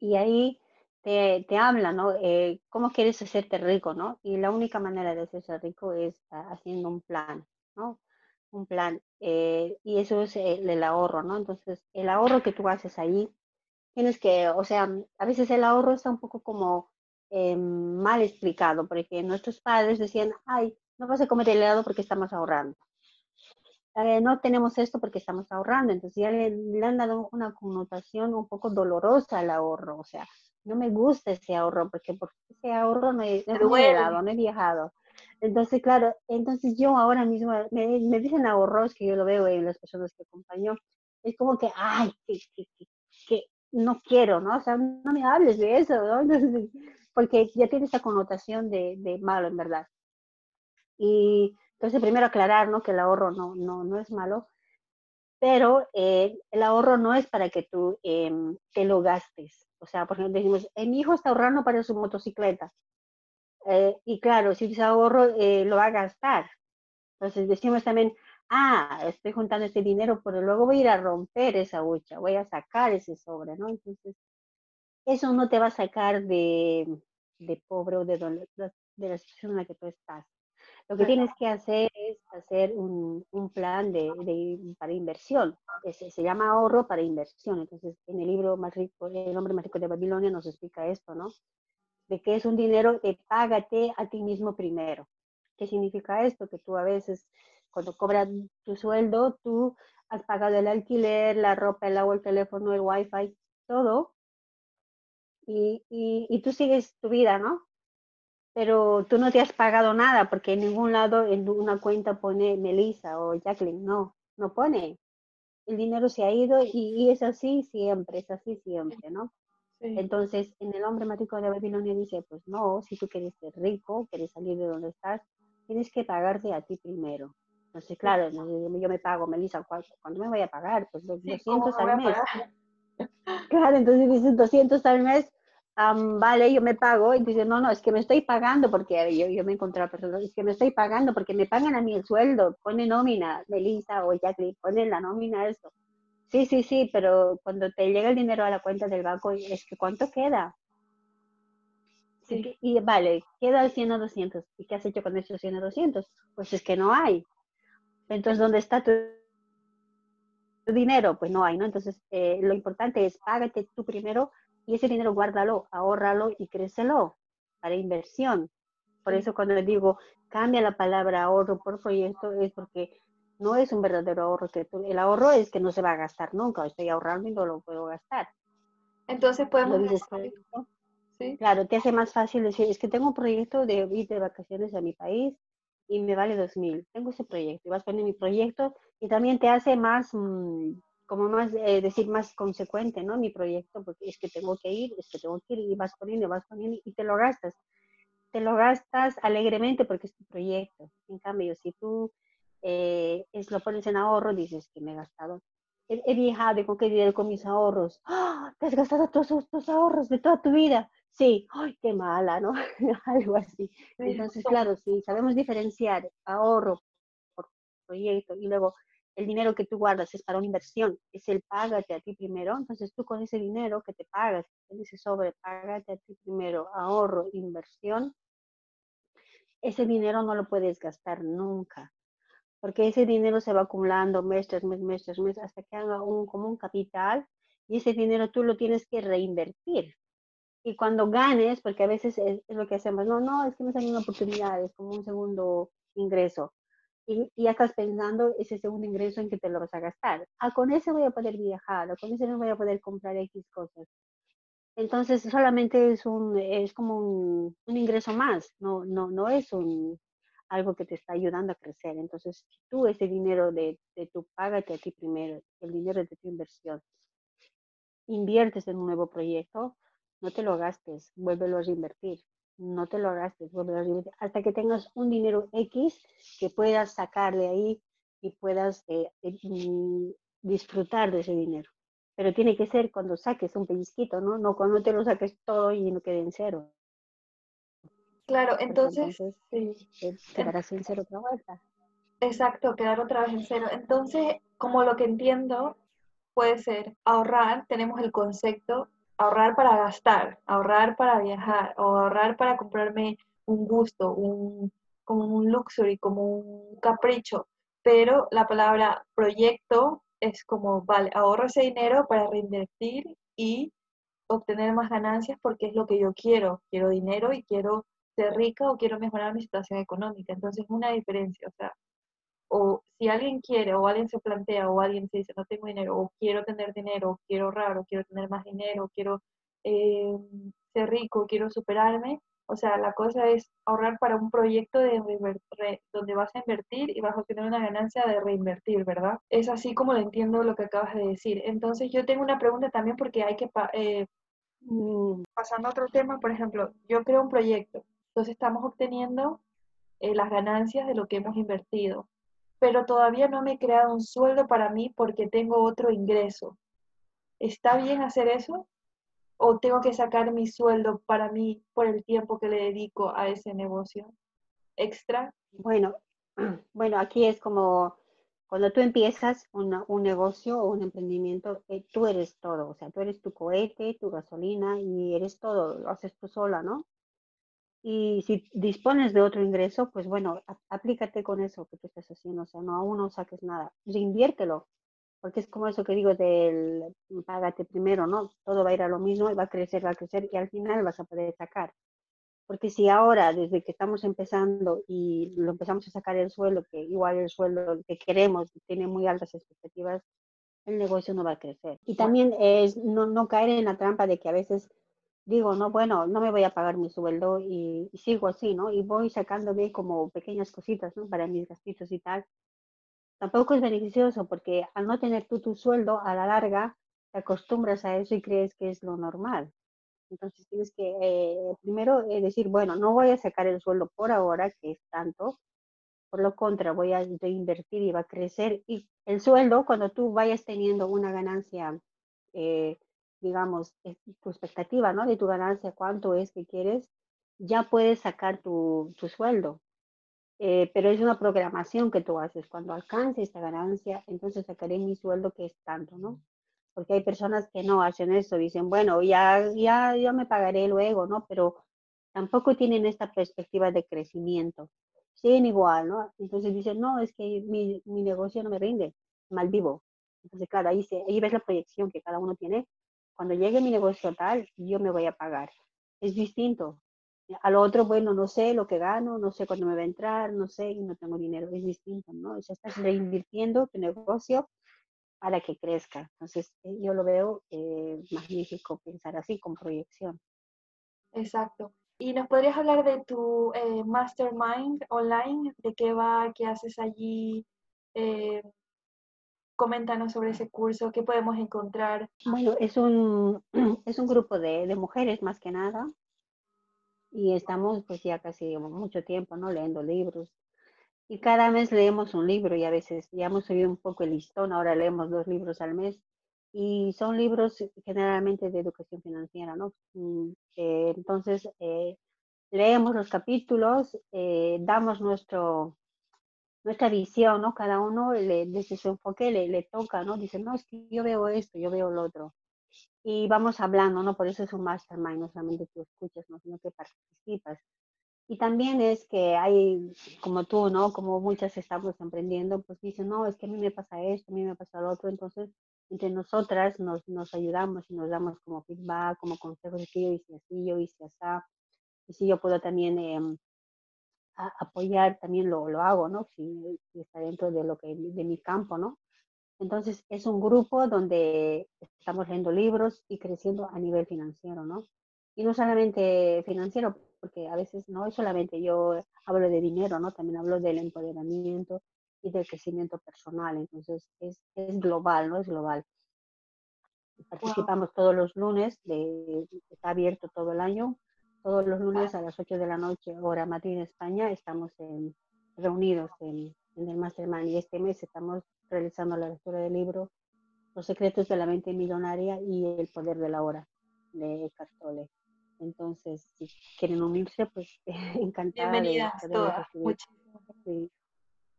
Y ahí te, te habla, ¿no? Eh, ¿Cómo quieres hacerte rico, no? Y la única manera de hacerse rico es a, haciendo un plan, ¿no? Un plan. Eh, y eso es el, el ahorro, ¿no? Entonces, el ahorro que tú haces ahí, tienes que, o sea, a veces el ahorro está un poco como Eh, mal explicado, porque nuestros padres decían, ay, no vas a comer helado porque estamos ahorrando. Eh, no tenemos esto porque estamos ahorrando. Entonces ya le, le han dado una connotación un poco dolorosa al ahorro. O sea, no me gusta ese ahorro, porque por ese ahorro no he, no he bueno. helado, no he viajado. Entonces, claro, entonces yo ahora mismo, me, me dicen ahorros, que yo lo veo en las personas que acompaño, es como que, ay, que, que, que, que no quiero, ¿no? O sea, no me hables de eso, ¿no? Entonces, porque ya tiene esa connotación de, de malo, en verdad. Y entonces primero aclarar, ¿no? Que el ahorro no, no, no es malo, pero eh, el ahorro no es para que tú eh, te lo gastes. O sea, por ejemplo, decimos, eh, mi hijo está ahorrando para su motocicleta. Eh, y claro, si ese ahorro eh, lo va a gastar. Entonces decimos también, ah, estoy juntando este dinero, pero luego voy a ir a romper esa hucha, voy a sacar ese sobre, ¿no? Entonces, eso no te va a sacar de, de pobre o de, de la situación en la que tú estás. Lo que tienes que hacer es hacer un, un plan de, de, para inversión. Se, se llama ahorro para inversión. Entonces, en el libro más rico, El Hombre Más Rico de Babilonia, nos explica esto, ¿no? De que es un dinero de págate a ti mismo primero. ¿Qué significa esto? Que tú a veces, cuando cobras tu sueldo, tú has pagado el alquiler, la ropa, el agua, el teléfono, el wifi, todo. Y, y, y tú sigues tu vida, ¿no? Pero tú no te has pagado nada, porque en ningún lado en una cuenta pone Melissa o Jacqueline, no, no pone. El dinero se ha ido y, y es así siempre, es así siempre, ¿no? Sí. Entonces, en El Hombre Más Rico de Babilonia dice, pues no, si tú quieres ser rico, quieres salir de donde estás, tienes que pagarte a ti primero. Entonces, claro, yo me pago, Melissa, ¿cuándo me voy a pagar? Pues doscientos al mes. Claro, entonces dices doscientos al mes, um, vale, yo me pago. Y dices, no, no, es que me estoy pagando porque yo, yo me he encontrado personas, es que me estoy pagando porque me pagan a mí el sueldo, pone nómina, Melissa o Jacqueline, pone la nómina, eso. Sí, sí, sí, pero cuando te llega el dinero a la cuenta del banco, es que ¿cuánto queda? Sí. Y, y vale, queda el cien o doscientos. ¿Y qué has hecho con esos cien o doscientos? Pues es que no hay. Entonces, ¿dónde está tu dinero? Pues no hay, ¿no? Entonces, eh, lo importante es págate tú primero y ese dinero guárdalo, ahórralo y crécelo para inversión. Por eso cuando les digo, cambia la palabra ahorro por proyecto, es porque no es un verdadero ahorro. Que tú, el ahorro es que no se va a gastar nunca. Estoy ahorrando y no lo puedo gastar. Entonces, podemos... Dices, ¿no? ¿Sí? Claro, te hace más fácil decir, es que tengo un proyecto de ir de vacaciones a mi país y me vale dos mil. Tengo ese proyecto y vas poniendo mi proyecto y también te hace más, como más, eh, decir, más consecuente, ¿no? Mi proyecto, porque es que tengo que ir, es que tengo que ir y vas poniendo, vas poniendo y te lo gastas. Te lo gastas alegremente porque es tu proyecto. En cambio, si tú eh, es, lo pones en ahorro, dices que me he gastado. He, he viajado con qué dinero con mis ahorros. ¡Ah! ¡Oh! Te has gastado todos tus ahorros de toda tu vida. Sí, ¡ay, qué mala!, ¿no? Algo así. Entonces, claro, si sabemos diferenciar ahorro por proyecto y luego el dinero que tú guardas es para una inversión, es el págate a ti primero, entonces tú con ese dinero que te pagas, con ese sobre, págate a ti primero, ahorro, inversión, ese dinero no lo puedes gastar nunca, porque ese dinero se va acumulando mes tras mes, mes tras mes, hasta que haga un, como un capital. y ese dinero tú lo tienes que reinvertir. Y cuando ganes, porque a veces es, es lo que hacemos, no, no, es que me salen oportunidades, como un segundo ingreso. Y, y ya estás pensando ese segundo ingreso en que te lo vas a gastar. Ah, con ese voy a poder viajar, o con ese no voy a poder comprar X cosas. Entonces, solamente es, un, es como un, un ingreso más, no, no, no es un, algo que te está ayudando a crecer. Entonces, tú ese dinero de, de tu págate a ti primero, el dinero de tu inversión. Inviertes en un nuevo proyecto, no te lo gastes, vuélvelo a reinvertir. No te lo gastes, vuélvelo a reinvertir. Hasta que tengas un dinero X que puedas sacar de ahí y puedas eh, eh, disfrutar de ese dinero. Pero tiene que ser cuando saques un pellizquito, ¿no? No cuando te lo saques todo y no quede en cero. Claro, entonces... entonces sí, quedarás en cero otra vuelta. Exacto, quedar otra vez en cero. Entonces, como lo que entiendo puede ser ahorrar, tenemos el concepto ahorrar para gastar, ahorrar para viajar, o ahorrar para comprarme un gusto, un, como un luxury, como un capricho. Pero la palabra proyecto es como, vale, ahorro ese dinero para reinvertir y obtener más ganancias porque es lo que yo quiero. Quiero dinero y quiero ser rica o quiero mejorar mi situación económica. Entonces, una diferencia, o sea, o si alguien quiere, o alguien se plantea, o alguien se dice, no tengo dinero, o quiero tener dinero, o quiero ahorrar, o quiero tener más dinero, o quiero eh, ser rico, quiero superarme. O sea, la cosa es ahorrar para un proyecto de donde vas a invertir y vas a obtener una ganancia de reinvertir, ¿verdad? Es así como lo entiendo lo que acabas de decir. Entonces, yo tengo una pregunta también porque hay que... Eh, pasando a otro tema, por ejemplo, yo creo un proyecto. Entonces, estamos obteniendo eh, las ganancias de lo que hemos invertido. Pero todavía no me he creado un sueldo para mí porque tengo otro ingreso. ¿Está bien hacer eso? ¿O tengo que sacar mi sueldo para mí por el tiempo que le dedico a ese negocio extra? Bueno, bueno aquí es como cuando tú empiezas una, un negocio o un emprendimiento, eh, tú eres todo. O sea, tú eres tu cohete, tu gasolina y eres todo. Lo haces tú sola, ¿no? Y si dispones de otro ingreso, pues bueno, aplícate con eso que tú estás haciendo. O sea, no, aún no saques nada. Reinviértelo. Porque es como eso que digo del págate primero, ¿no? Todo va a ir a lo mismo y va a crecer, va a crecer y al final vas a poder sacar. Porque si ahora, desde que estamos empezando y lo empezamos a sacar el sueldo, que igual el sueldo que queremos tiene muy altas expectativas, el negocio no va a crecer. Y también es no, no caer en la trampa de que a veces... digo, no, bueno, no me voy a pagar mi sueldo y, y sigo así, ¿no? Y voy sacándome como pequeñas cositas, ¿no? Para mis gastitos y tal. Tampoco es beneficioso porque al no tener tú tu sueldo, a la larga te acostumbras a eso y crees que es lo normal. Entonces tienes que eh, primero eh, decir, bueno, no voy a sacar el sueldo por ahora, que es tanto. Por lo contra, voy a invertir y va a crecer. Y el sueldo, cuando tú vayas teniendo una ganancia... Eh, digamos, tu expectativa, ¿no? De tu ganancia, cuánto es que quieres, ya puedes sacar tu, tu sueldo. Eh, pero es una programación que tú haces. Cuando alcance esta ganancia, entonces sacaré mi sueldo que es tanto, ¿no? Porque hay personas que no hacen eso. Dicen, bueno, ya, ya, ya me pagaré luego, ¿no? Pero tampoco tienen esta perspectiva de crecimiento. Siguen igual, ¿no? Entonces dicen, no, es que mi, mi negocio no me rinde, mal vivo. Entonces, claro, ahí, se, ahí ves la proyección que cada uno tiene. Cuando llegue mi negocio tal, yo me voy a pagar. Es distinto. A lo otro, bueno, no sé lo que gano, no sé cuándo me va a entrar, no sé, y no tengo dinero. Es distinto, ¿no? O sea, estás reinvirtiendo tu negocio para que crezca. Entonces, yo lo veo eh, magnífico pensar así, con proyección. Exacto. ¿Y nos podrías hablar de tu eh, mastermind online? ¿De qué va? ¿Qué haces allí? Eh... Coméntanos sobre ese curso, ¿qué podemos encontrar? Bueno, es un, es un grupo de, de mujeres más que nada y estamos pues ya casi mucho tiempo, ¿no? Leyendo libros y cada mes leemos un libro y a veces ya hemos subido un poco el listón, ahora leemos dos libros al mes y son libros generalmente de educación financiera, ¿no? Eh, entonces eh, leemos los capítulos, eh, damos nuestro... nuestra visión, ¿no? Cada uno le, desde su enfoque le, le toca, ¿no? Dicen, no, es que yo veo esto, yo veo lo otro. Y vamos hablando, ¿no? Por eso es un mastermind, no solamente tú escuchas, ¿no? Sino que participas. Y también es que hay, como tú, ¿no? Como muchas estamos emprendiendo, pues dicen, no, es que a mí me pasa esto, a mí me pasa lo otro. Entonces, entre nosotras nos, nos ayudamos y nos damos como feedback, como consejos de que yo hice así, yo hice así. Y si yo puedo también eh, a, apoyar, también lo, lo hago, ¿no? Si, si está dentro de, lo que, de mi campo, ¿no? Entonces, es un grupo donde estamos leyendo libros y creciendo a nivel financiero, ¿no? Y no solamente financiero, porque a veces no es solamente yo hablo de dinero, ¿no? También hablo del empoderamiento y del crecimiento personal. Entonces, es, es global, ¿no? Es global. Participamos wow. todos los lunes, de, está abierto todo el año. Todos los lunes a las ocho de la noche, hora Madrid, España, estamos en, reunidos en, en el Mastermind. Y este mes estamos realizando la lectura del libro Los Secretos de la Mente Millonaria y El Poder de la Ahora, de Eckhart Tolle. Entonces, si quieren unirse, pues encantada. Bienvenidas de todas. Muchísimas gracias. Sí.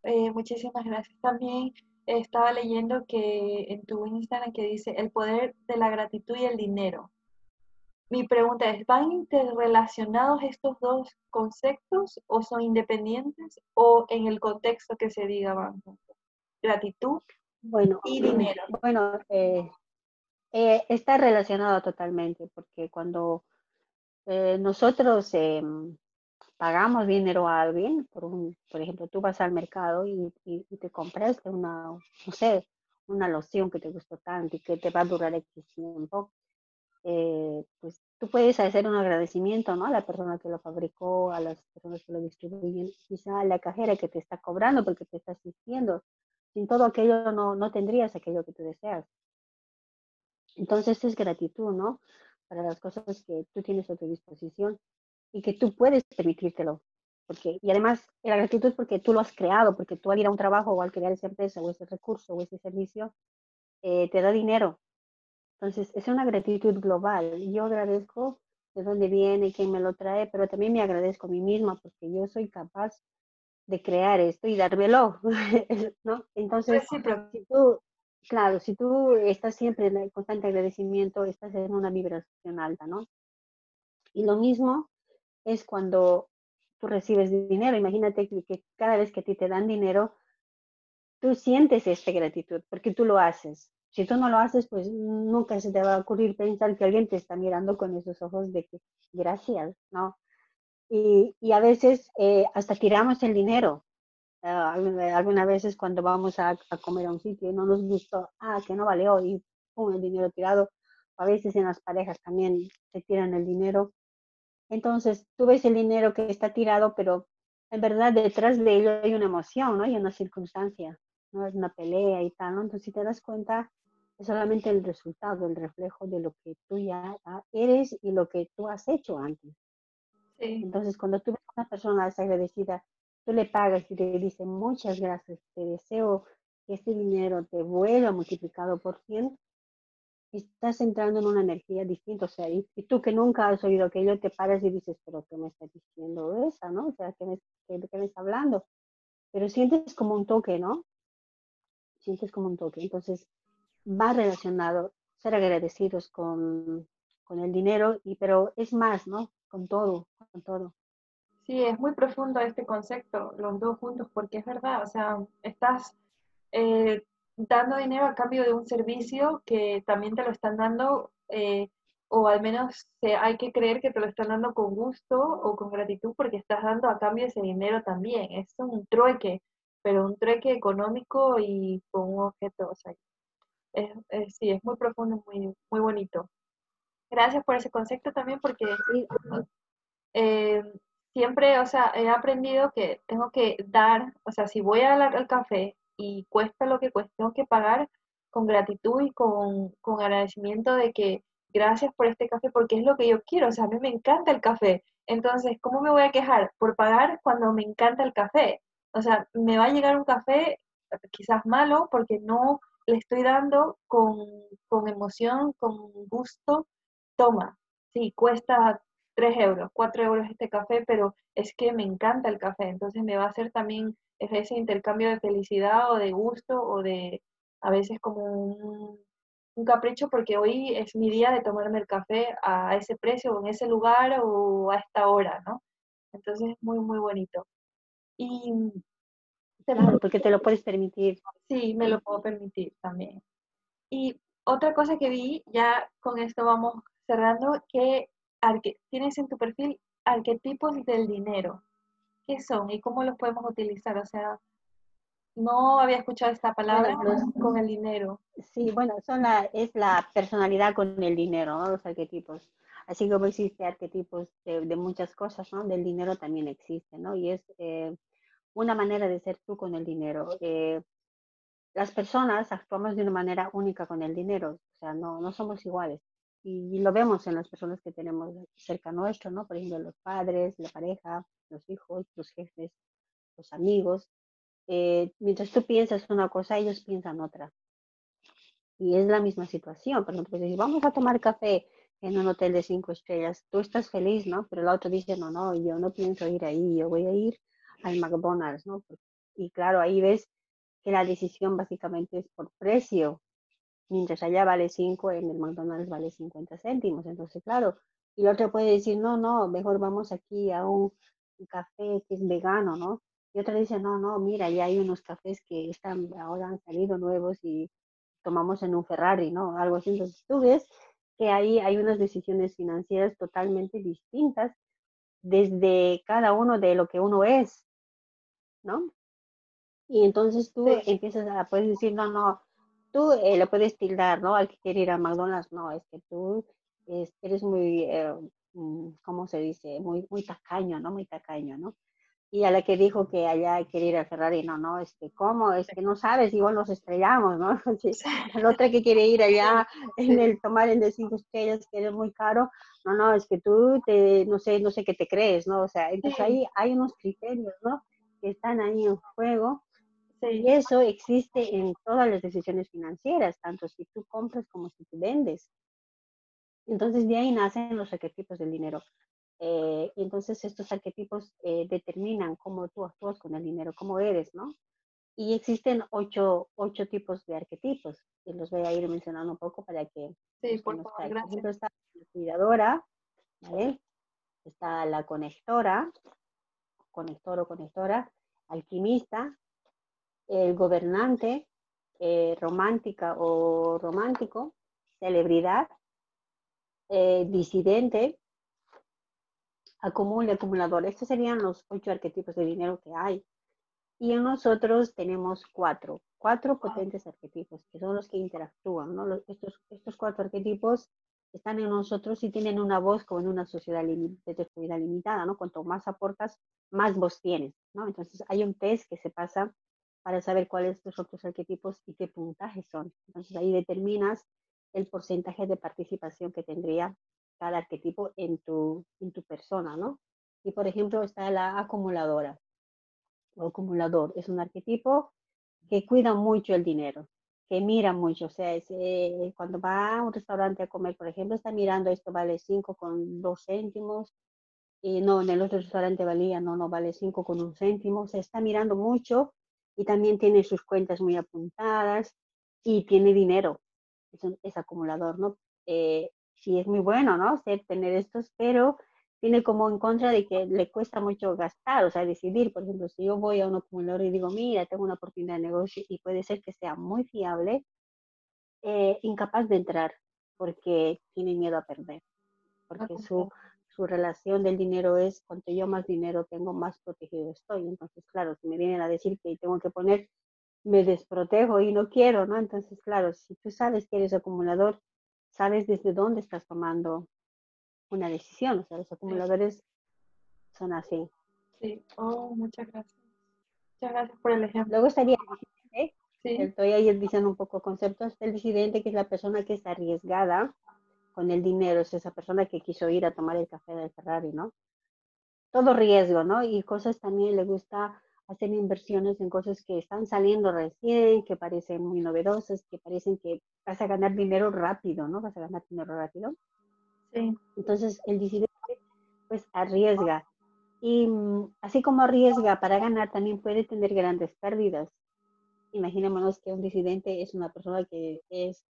Eh, muchísimas gracias. También estaba leyendo que en tu Instagram que dice El Poder de la Gratitud y el Dinero. Mi pregunta es, ¿van interrelacionados estos dos conceptos o son independientes o en el contexto que se diga van juntos? Gratitud bueno, y dinero. Bueno, eh, eh, está relacionado totalmente porque cuando eh, nosotros eh, pagamos dinero a alguien, por, un, por ejemplo, tú vas al mercado y, y, y te compraste una, no sé, una loción que te gustó tanto y que te va a durar X tiempo, eh, pues tú puedes hacer un agradecimiento, ¿no? A la persona que lo fabricó, a las personas que lo distribuyen, quizá a la cajera que te está cobrando porque te está asistiendo. Sin todo aquello no, no tendrías aquello que tú deseas. Entonces es gratitud, ¿no? Para las cosas que tú tienes a tu disposición y que tú puedes permitírtelo. Porque, y además la gratitud es porque tú lo has creado, porque tú al ir a un trabajo o al crear esa empresa o ese recurso o ese servicio, eh, te da dinero. Entonces es una gratitud global. Yo agradezco de dónde viene, quién me lo trae, pero también me agradezco a mí misma porque yo soy capaz de crear esto y dármelo, ¿no? Entonces, sí, pero... si tú, claro, si tú estás siempre en el constante agradecimiento, estás en una vibración alta, ¿no? Y lo mismo es cuando tú recibes dinero. Imagínate que, que cada vez que a ti te dan dinero, tú sientes esta gratitud porque tú lo haces. Si tú no lo haces, pues nunca se te va a ocurrir pensar que alguien te está mirando con esos ojos de que gracias, ¿no? Y, y a veces eh, hasta tiramos el dinero. Uh, algunas veces cuando vamos a, a comer a un sitio y no nos gustó, ah, que no valió, y pum, el dinero tirado. A veces en las parejas también se tiran el dinero. Entonces tú ves el dinero que está tirado, pero en verdad detrás de ello hay una emoción, ¿no? Y una circunstancia, ¿no? Es una pelea y tal, ¿no? Entonces si te das cuenta, es solamente el resultado, el reflejo de lo que tú ya eres y lo que tú has hecho antes. Entonces, cuando tú ves a una persona desagradecida, tú le pagas y te dices muchas gracias, te deseo que este dinero te vuelva multiplicado por cien, estás entrando en una energía distinta. O sea, y, y tú que nunca has oído aquello, te paras y dices, pero ¿qué me estás diciendo esa, no? O sea, ¿qué me, qué, qué me está hablando? Pero sientes como un toque, ¿no? Sientes como un toque. Entonces, va relacionado ser agradecidos con, con el dinero, y pero es más, ¿no? Con todo, con todo. Sí, es muy profundo este concepto, los dos juntos, porque es verdad, o sea, estás eh, dando dinero a cambio de un servicio que también te lo están dando, eh, o al menos eh, hay que creer que te lo están dando con gusto o con gratitud, porque estás dando a cambio ese dinero también. Es un trueque, pero un trueque económico y con un objeto, o sea, es, es, sí, es muy profundo, muy, muy bonito. Gracias por ese concepto también porque eh, siempre, o sea, he aprendido que tengo que dar, o sea, si voy al, al café y cuesta lo que cuesta, tengo que pagar con gratitud y con, con agradecimiento de que gracias por este café porque es lo que yo quiero, o sea, a mí me encanta el café. Entonces, ¿cómo me voy a quejar? Por pagar cuando me encanta el café. O sea, me va a llegar un café quizás malo porque no le estoy dando con, con emoción, con gusto. Toma, sí, cuesta tres euros, cuatro euros este café, pero es que me encanta el café, entonces me va a hacer también ese intercambio de felicidad o de gusto o de a veces como un, un capricho porque hoy es mi día de tomarme el café a ese precio o en ese lugar o a esta hora, ¿no? Entonces es muy, muy bonito. Y claro, porque te lo puedes permitir. Sí, me lo puedo permitir también. Y otra cosa que vi, ya con esto vamos cerrando, que tienes en tu perfil arquetipos del dinero. ¿Qué son y cómo los podemos utilizar? O sea, no había escuchado esta palabra, bueno, los, con el dinero. Sí, bueno, son la, es la personalidad con el dinero, ¿no? Los arquetipos. Así como existe arquetipos de, de muchas cosas, ¿no? Del dinero también existe, ¿no? Y es eh, una manera de ser tú con el dinero. Eh, las personas actuamos de una manera única con el dinero, o sea, no, no somos iguales. Y, y lo vemos en las personas que tenemos cerca nuestro, ¿no? Por ejemplo, los padres, la pareja, los hijos, los jefes, los amigos. Eh, mientras tú piensas una cosa, ellos piensan otra. Y es la misma situación. Por ejemplo, si vamos a tomar café en un hotel de cinco estrellas, tú estás feliz, ¿no? Pero el otro dice, no, no, yo no pienso ir ahí, yo voy a ir al McDonald's, ¿no? Y claro, ahí ves que la decisión básicamente es por precio. Mientras allá vale cinco, en el McDonald's vale cincuenta céntimos. Entonces, claro, y el otro puede decir, no, no, mejor vamos aquí a un café que es vegano, ¿no? Y otra dice, no, no, mira, ya hay unos cafés que están, ahora han salido nuevos y tomamos en un Ferrari, ¿no? Algo así. Entonces tú ves que ahí hay unas decisiones financieras totalmente distintas desde cada uno de lo que uno es, ¿no? Y entonces tú sí. empiezas a puedes decir, no, no, tú eh, lo puedes tildar, ¿no? Al que quiere ir a McDonald's, no, es que tú es, eres muy, eh, ¿cómo se dice? Muy, muy tacaño, ¿no? Muy tacaño, ¿no? Y a la que dijo que allá quiere ir al Ferrari, no, no, es que ¿cómo? Es que no sabes, igual nos estrellamos, ¿no? La otra que quiere ir allá en el tomar en de cinco estrellas, que es muy caro, no, no, es que tú, te, no sé, no sé qué te crees, ¿no? O sea, entonces ahí hay unos criterios, ¿no? Que están ahí en juego. Y eso existe en todas las decisiones financieras, tanto si tú compras como si tú vendes. Entonces de ahí nacen los arquetipos del dinero. Eh, entonces estos arquetipos eh, determinan cómo tú actúas con el dinero, cómo eres, ¿no? Y existen ocho, ocho tipos de arquetipos, que los voy a ir mencionando un poco para que... Sí, por favor, gracias. Por ejemplo, está la cuidadora, ¿vale? Está la conectora, conector o conectora, alquimista, el gobernante, eh, romántica o romántico, celebridad, eh, disidente, acumula, acumulador. Estos serían los ocho arquetipos de dinero que hay. Y en nosotros tenemos cuatro, cuatro potentes arquetipos, que son los que interactúan, ¿no? Los, estos, estos cuatro arquetipos están en nosotros y tienen una voz como en una sociedad lim, de sociedad limitada, ¿no? Cuanto más aportas, más voz tienes, ¿no? Entonces hay un test que se pasa para saber cuáles son los otros arquetipos y qué puntajes son. Entonces ahí determinas el porcentaje de participación que tendría cada arquetipo en tu, en tu persona, ¿no? Y por ejemplo está la acumuladora o acumulador. Es un arquetipo que cuida mucho el dinero, que mira mucho. O sea, es, eh, cuando va a un restaurante a comer, por ejemplo, está mirando esto vale cinco con dos céntimos, y no, en el otro restaurante valía, no, no vale cinco con un céntimo. O sea, está mirando mucho y también tiene sus cuentas muy apuntadas y tiene dinero. Es, un, es acumulador, ¿no? Eh, Sí, es muy bueno, ¿no? Ser, tener estos, pero tiene como en contra de que le cuesta mucho gastar, o sea, decidir. Por ejemplo, si yo voy a un acumulador y digo, mira, tengo una oportunidad de negocio y puede ser que sea muy fiable, eh, incapaz de entrar porque tiene miedo a perder. Porque okay. su, su relación del dinero es, cuanto yo más dinero tengo, más protegido estoy. Entonces, claro, si me vienen a decir que tengo que poner, me desprotejo y no quiero, ¿no? Entonces, claro, si tú sabes que eres acumulador, sabes desde dónde estás tomando una decisión. O sea, los acumuladores son así. Sí. Oh, muchas gracias. Muchas gracias por el ejemplo. Luego estaría, ¿eh? Sí. Estoy ahí diciendo un poco conceptos. El disidente, que es la persona que es arriesgada con el dinero. Es esa persona que quiso ir a tomar el café del Ferrari, ¿no? Todo riesgo, ¿no? Y cosas también le gusta hacer inversiones en cosas que están saliendo recién, que parecen muy novedosas, que parecen que vas a ganar dinero rápido, ¿no? Vas a ganar dinero rápido. Sí. Entonces, el disidente, pues, arriesga. Y así como arriesga para ganar, también puede tener grandes pérdidas. Imaginémonos que un disidente es una persona que, es,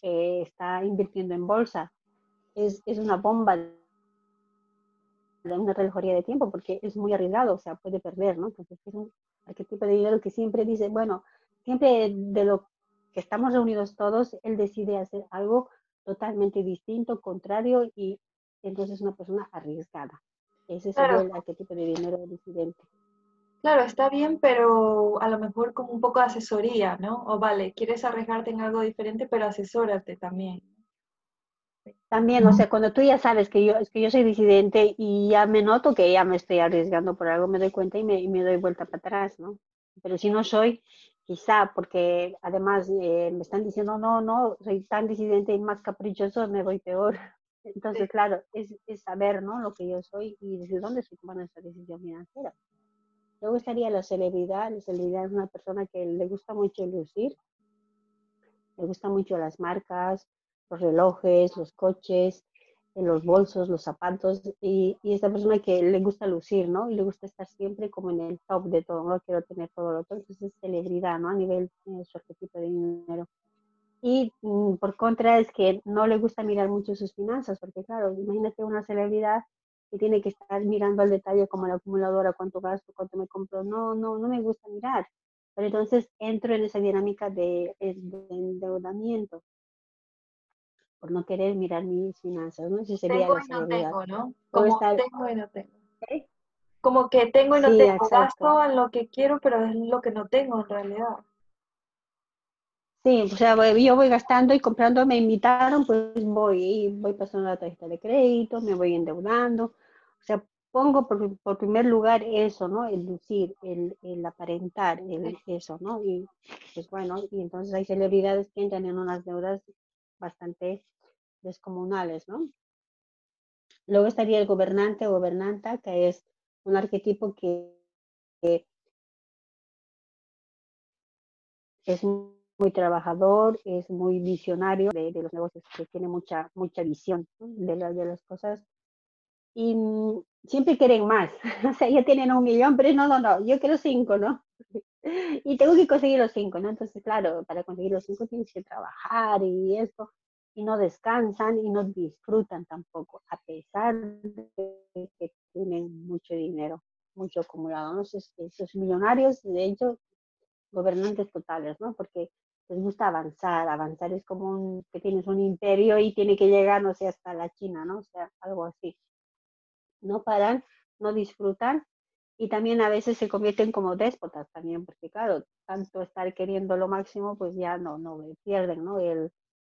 que está invirtiendo en bolsa. Es, es una bomba una relojería de tiempo porque es muy arriesgado, o sea, puede perder, ¿no? Entonces es un arquetipo de dinero que siempre dice, bueno, siempre de lo que estamos reunidos todos, él decide hacer algo totalmente distinto, contrario, y entonces es una persona arriesgada. Ese es claro. El arquetipo de dinero disidente. Claro, está bien, pero a lo mejor como un poco de asesoría, ¿no? O vale, quieres arriesgarte en algo diferente, pero asesórate también. También, o sea, cuando tú ya sabes que yo, es que yo soy disidente y ya me noto que ya me estoy arriesgando por algo, me doy cuenta y me, y me doy vuelta para atrás, ¿no? Pero si no soy, quizá, porque además eh, me están diciendo, no, no, soy tan disidente y más caprichoso, me voy peor. Entonces, claro, es, es saber, ¿no? Lo que yo soy y desde dónde estoy tomando esta decisión financiera. Luego estaría la celebridad. La celebridad es una persona que le gusta mucho lucir, le gustan mucho las marcas, los relojes, los coches, los bolsos, los zapatos, y, y esta persona que le gusta lucir, ¿no? Y le gusta estar siempre como en el top de todo, ¿no? Quiero tener todo lo otro, entonces es celebridad, ¿no? A nivel de su arquetipo de dinero. Y mm, por contra es que no le gusta mirar mucho sus finanzas, porque claro, imagínate una celebridad que tiene que estar mirando al detalle como la acumuladora, cuánto gasto, cuánto me compro, no, no, no me gusta mirar. Pero entonces entro en esa dinámica de, de endeudamiento, por no querer mirar mis finanzas, ¿no? Eso sería tengo y no tengo, ¿no? Como estar... tengo y no tengo. ¿Eh? Como que tengo y no sí, tengo, exacto. Gasto a lo que quiero, pero es lo que no tengo en realidad. Sí, o sea, voy, yo voy gastando y comprando, me invitaron, pues voy, y voy pasando la tarjeta de crédito, me voy endeudando, o sea, pongo por, por primer lugar eso, ¿no? El lucir, el, el aparentar, el, eso, ¿no? Y pues bueno, y entonces hay celebridades que entran en unas deudas bastante descomunales, ¿no? Luego estaría el gobernante o gobernanta, que es un arquetipo que, que es muy trabajador, es muy visionario de, de los negocios, que tiene mucha mucha visión, ¿no? de, la, de las cosas. Y mmm, siempre quieren más. O sea, ya tienen un millón, pero no, no, no, yo quiero cinco, ¿no? Y tengo que conseguir los cinco, ¿no? Entonces, claro, para conseguir los cinco tienes que trabajar y esto, y no descansan y no disfrutan tampoco, a pesar de que tienen mucho dinero, mucho acumulado, ¿no? Esos, esos millonarios, de hecho, gobernantes totales, ¿no? Porque les gusta avanzar, avanzar es como un, que tienes un imperio y tiene que llegar, no sé, hasta la China, ¿no? O sea, algo así. No paran, no disfrutan. Y también a veces se convierten como déspotas también, porque claro, tanto estar queriendo lo máximo, pues ya no, no pierden, ¿no? El,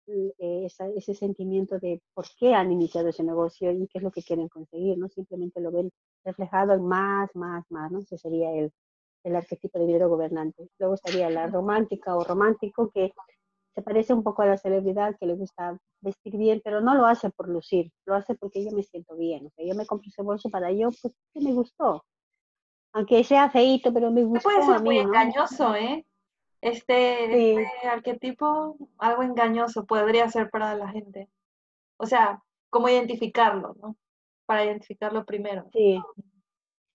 el, esa, ese sentimiento de por qué han iniciado ese negocio y qué es lo que quieren conseguir, ¿no? Simplemente lo ven reflejado en más, más, más, ¿no? Ese sería el, el arquetipo de dinero gobernante. Luego estaría la romántica o romántico, que se parece un poco a la celebridad, que le gusta vestir bien, pero no lo hace por lucir, lo hace porque yo me siento bien, o sea, yo me compro ese bolso para yo, pues que me gustó. Aunque sea feíto, pero me gusta. Puede ser a mí, muy ¿no? engañoso, ¿eh? Este, sí. Este arquetipo, algo engañoso podría ser para la gente. O sea, cómo identificarlo, ¿no? Para identificarlo primero. Sí.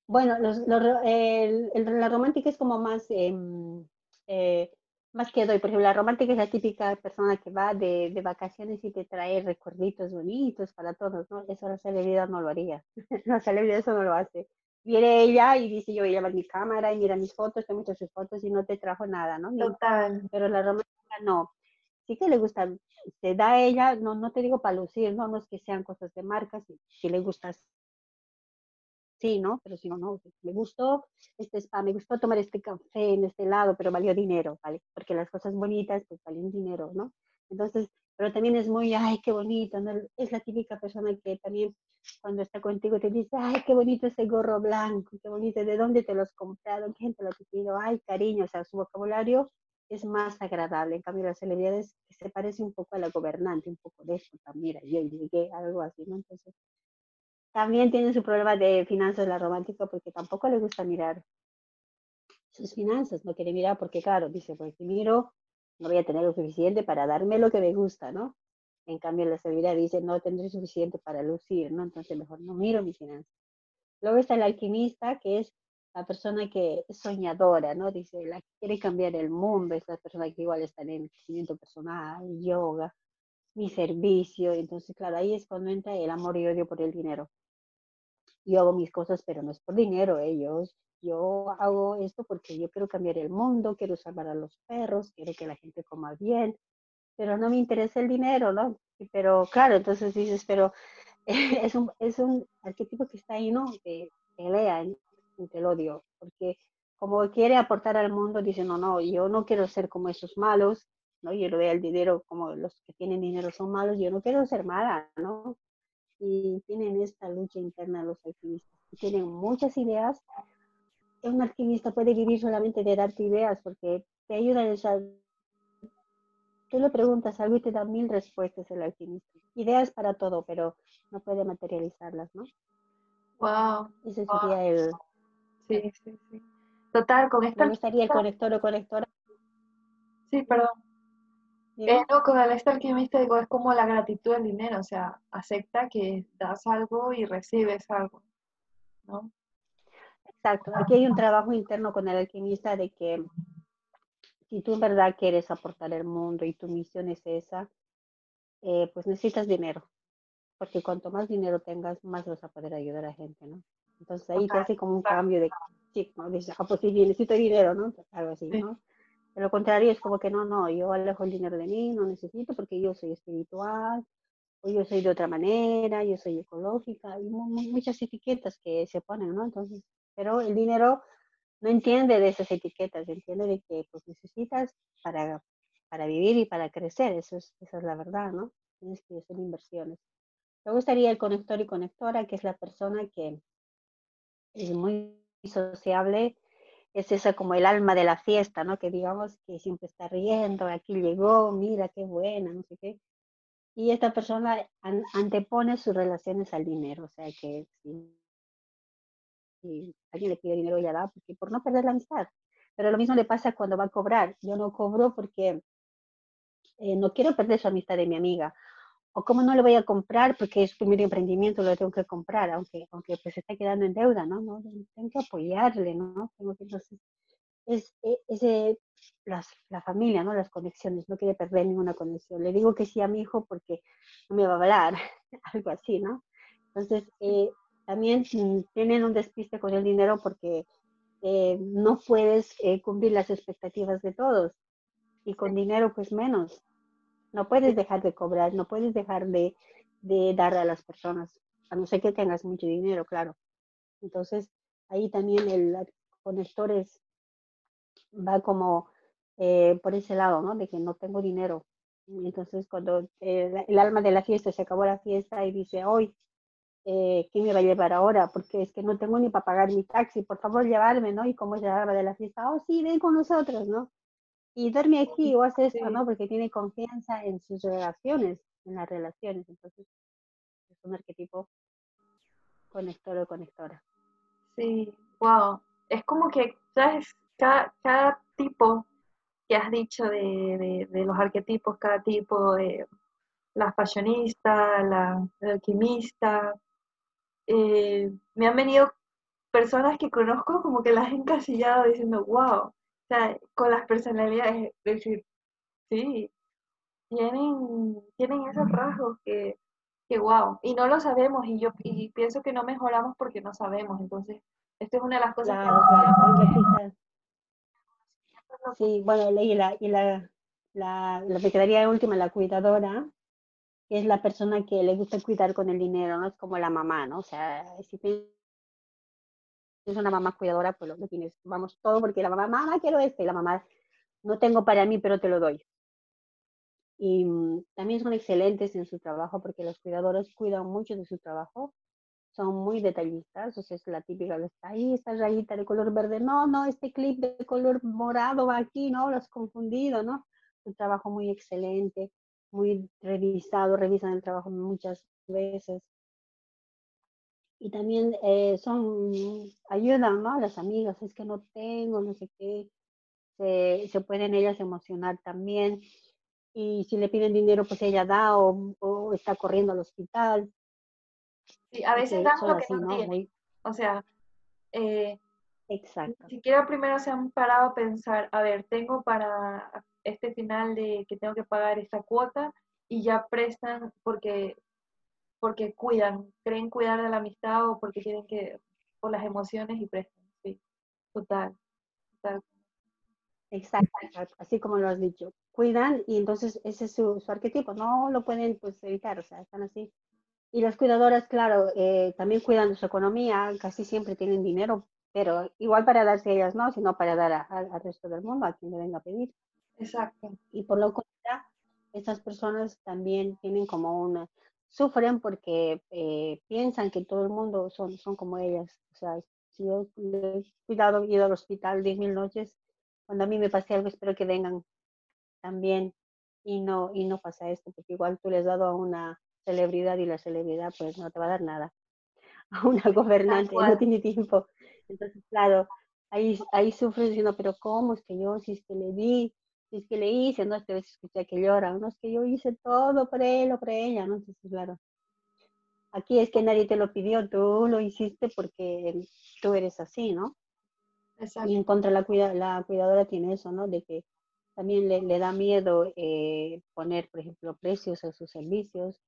Bueno, los, los, el, el, la romántica es como más, eh, eh, más que doy. Por ejemplo, la romántica es la típica persona que va de, de vacaciones y te trae recuerditos bonitos para todos, ¿no? Eso la celebridad no lo haría. La celebridad eso no lo hace. Viene ella y dice, yo voy a llevar mi cámara y mira mis fotos, te muestro sus fotos y no te trajo nada, ¿no? Total. Pero la romántica no. Sí que le gusta, te da ella, no, no te digo para lucir, no, no es que sean cosas de marca, si, si le gustas, sí, ¿no? Pero si no, no, me gustó este spa, me gustó tomar este café en este lado, pero valió dinero, ¿vale? Porque las cosas bonitas, pues valen dinero, ¿no? Entonces... Pero también es muy, ay, qué bonito, ¿no? Es la típica persona que también cuando está contigo te dice, ay, qué bonito ese gorro blanco, qué bonito, ¿de dónde te los compraron? ¿Quién te lo pidió? Ay, cariño, o sea, su vocabulario es más agradable. En cambio, las celebridades se parece un poco a la gobernante, un poco de eso, mira, yo llegué, algo así, ¿no? Entonces, también tiene su problema de finanzas la romántica porque tampoco le gusta mirar sus finanzas, no quiere mirar porque, claro, dice, pues si miro, no voy a tener lo suficiente para darme lo que me gusta, ¿no? En cambio, la seguridad dice, no tendré suficiente para lucir, ¿no? Entonces, mejor no miro mis finanzas. Luego está el alquimista, que es la persona que es soñadora, ¿no? Dice, la que quiere cambiar el mundo, es la persona que igual está en el crecimiento personal, yoga, mi servicio. Entonces, claro, ahí es cuando entra el amor y odio por el dinero. yo hago mis cosas, pero no es por dinero, ellos. Yo hago esto porque yo quiero cambiar el mundo, quiero salvar a los perros, quiero que la gente coma bien, pero no me interesa el dinero, ¿no? Pero claro, entonces dices, pero eh, es, un, es un arquetipo que está ahí, ¿no? Que pelea entre el odio, porque como quiere aportar al mundo, dice, no, no, yo no quiero ser como esos malos, ¿no? Yo lo veo el dinero como los que tienen dinero son malos, yo no quiero ser mala, ¿no? Y tienen esta lucha interna los alquimistas, tienen muchas ideas. Un alquimista puede vivir solamente de darte ideas porque te ayudan a... Tú le preguntas algo y te da mil respuestas el alquimista. Ideas para todo, pero no puede materializarlas, ¿no? ¡Wow! Ese wow. sería el... Sí, sí, sí. Total, con esta... Me gustaría el conector o conectora. Sí, perdón. Es eh, no, con el este alquimista digo, es como la gratitud del dinero, o sea, acepta que das algo y recibes algo, ¿no? Exacto, aquí hay un trabajo interno con el alquimista de que si tú en verdad quieres aportar al mundo y tu misión es esa, eh, pues necesitas dinero, porque cuanto más dinero tengas, más vas a poder ayudar a gente, ¿no? Entonces ahí okay. te hace como un cambio de chip, ¿no? Dices, ah, pues sí, necesito dinero, ¿no? Algo así, ¿no? De lo contrario es como que no, no, yo alejo el dinero de mí, no necesito porque yo soy espiritual, o yo soy de otra manera, yo soy ecológica, y muchas etiquetas que se ponen, ¿no? Entonces... Pero el dinero no entiende de esas etiquetas, entiende de que pues, necesitas para, para vivir y para crecer. Eso es, esa es la verdad, ¿no? Tienes que hacer inversiones. Me gustaría el conector y conectora, que es la persona que es muy sociable. Es esa como el alma de la fiesta, ¿no? Que digamos que siempre está riendo, aquí llegó, mira qué buena, no sé qué. Y esta persona an, antepone sus relaciones al dinero, o sea que... Sí, y alguien le pide dinero y ya da, porque por no perder la amistad. Pero lo mismo le pasa cuando va a cobrar. Yo no cobro porque eh, no quiero perder su amistad de mi amiga. O cómo no le voy a comprar porque es su primer emprendimiento, lo tengo que comprar, aunque, aunque pues se está quedando en deuda, ¿no? No tengo que apoyarle, ¿no? Tengo que, entonces, es, es, es las, la familia, ¿no? Las conexiones, no quiere perder ninguna conexión. Le digo que sí a mi hijo porque no me va a hablar, algo así, ¿no? Entonces, eh, también tienen un despiste con el dinero porque eh, no puedes eh, cumplir las expectativas de todos. Y con dinero, pues menos. No puedes dejar de cobrar, no puedes dejar de, de dar a las personas. A no ser que tengas mucho dinero, claro. Entonces, ahí también el conector es, va como eh, por ese lado, ¿no? De que no tengo dinero. Entonces, cuando eh, el alma de la fiesta, se acabó la fiesta y dice, hoy, Eh, ¿quién me va a llevar ahora? Porque es que no tengo ni para pagar mi taxi, por favor llevarme, ¿no? Y como es la alma de la fiesta, oh sí, ven con nosotros, ¿no? Y duerme aquí o hace esto, ¿no? Porque tiene confianza en sus relaciones, en las relaciones, entonces es un arquetipo conector o conectora. Sí, wow, es como que, ¿sabes? Cada, cada tipo que has dicho de, de, de los arquetipos, cada tipo, de, la fashionista, la, la alquimista... Eh, me han venido personas que conozco como que las he encasillado diciendo, wow, o sea, con las personalidades, es decir, sí, tienen, tienen esos rasgos que, que wow, y no lo sabemos, y yo y pienso que no mejoramos porque no sabemos, entonces, esto es una de las cosas la, que... La, la, sí, bueno, y la, y la, la, la que quedaría de última, la cuidadora, es la persona que le gusta cuidar con el dinero, ¿no? Es como la mamá, ¿no? O sea, si tienes una mamá cuidadora, pues lo tienes, vamos, todo, porque la mamá, mamá, quiero esto, y la mamá, no tengo para mí, pero te lo doy. Y también son excelentes en su trabajo, porque los cuidadores cuidan mucho de su trabajo, son muy detallistas, o sea, es la típica, está ahí, esta rayita de color verde, no, no, este clip de color morado va aquí, ¿no? Lo has confundido, ¿no? Un trabajo muy excelente, muy revisado, revisan el trabajo muchas veces. Y también eh, son, ayudan, ¿no? A las amigas, es que no tengo, no sé qué. Se, se pueden ellas emocionar también. Y si le piden dinero, pues ella da o, o está corriendo al hospital. Sí, a veces dan lo que así, no tienen. Muy... O sea, eh, exacto. Ni siquiera primero se han parado a pensar, a ver, tengo para... este final de que tengo que pagar esta cuota y ya prestan porque, porque cuidan, creen cuidar de la amistad o porque tienen que, por las emociones y prestan, sí, total, total. Exacto, así como lo has dicho, cuidan y entonces ese es su, su arquetipo, no lo pueden pues evitar, o sea, están así. Y las cuidadoras, claro, eh, también cuidan de su economía, casi siempre tienen dinero, pero igual para darse a ellas no, sino para dar a, a, al resto del mundo, a quien le venga a pedir. Exacto. Y por lo contrario, estas personas también tienen como una, sufren porque eh, piensan que todo el mundo son, son como ellas. O sea, si yo le he cuidado, he ido al hospital diez mil noches, cuando a mí me pase algo espero que vengan también y no, y no pasa esto, porque igual tú le has dado a una celebridad y la celebridad pues no te va a dar nada. A una gobernante no tiene tiempo. Entonces, claro, ahí, ahí sufres diciendo, pero ¿cómo es que yo, si es que le di, si es que le hice, no? Es que a veces escuché que llora, no, es que yo hice todo por él o por ella, ¿no? Entonces, claro, aquí es que nadie te lo pidió, tú lo hiciste porque tú eres así, ¿no? Exacto. Y en contra la, cuida, la cuidadora tiene eso, ¿no? De que también le, le da miedo eh, poner, por ejemplo, precios a sus servicios,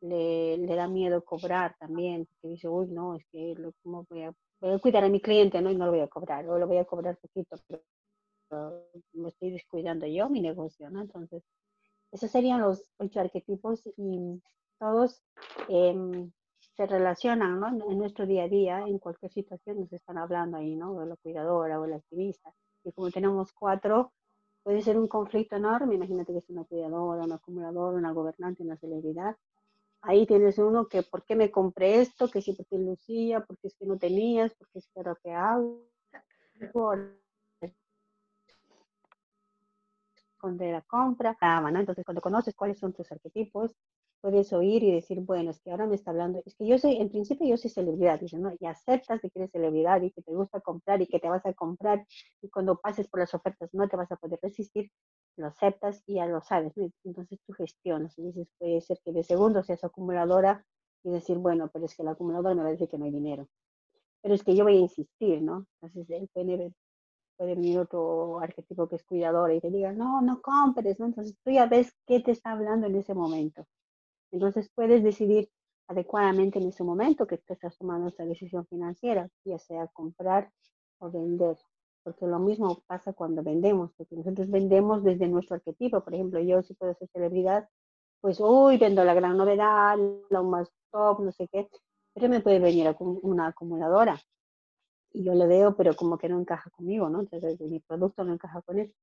le, le da miedo cobrar también, porque dice, uy, no, es que, lo, ¿cómo voy a...? Voy a cuidar a mi cliente, ¿no? Y no lo voy a cobrar, o lo voy a cobrar poquito, pero, pero me estoy descuidando yo, mi negocio, ¿no? Entonces, esos serían los ocho arquetipos y todos eh, se relacionan, ¿no? En, en nuestro día a día, en cualquier situación nos están hablando ahí, ¿no? O la cuidadora o la activista. Y como tenemos cuatro, puede ser un conflicto enorme. Imagínate que es una cuidadora, un acumulador, una gobernante, una celebridad. Ahí tienes uno que, ¿por qué me compré esto? Que si porque lucía, porque es que no tenías, porque es que era que hago. Por esconder la compra. Ah, ¿no? Entonces, cuando conoces cuáles son tus arquetipos, puedes oír y decir, bueno, es que ahora me está hablando. Es que yo soy, en principio yo soy celebridad. Dice, ¿no? Y aceptas que eres celebridad y que te gusta comprar y que te vas a comprar. Y cuando pases por las ofertas no te vas a poder resistir. Lo aceptas y ya lo sabes, ¿no? Entonces tú gestionas y dices, puede ser que de segundo seas acumuladora y decir, bueno, pero es que el acumulador me va a decir que no hay dinero, pero es que yo voy a insistir, ¿no? Entonces el P N B puede venir otro arquetipo que es cuidadora y te diga, no, no compres, ¿no? Entonces tú ya ves qué te está hablando en ese momento, entonces puedes decidir adecuadamente en ese momento que tú estás tomando esa decisión financiera, ya sea comprar o vender. Porque lo mismo pasa cuando vendemos, porque nosotros vendemos desde nuestro arquetipo. Por ejemplo, yo si puedo ser celebridad, pues, uy, vendo la gran novedad, lo más top, no sé qué. Pero me puede venir una acumuladora. Y yo le veo, pero como que no encaja conmigo, ¿no? Entonces, mi producto no encaja con él.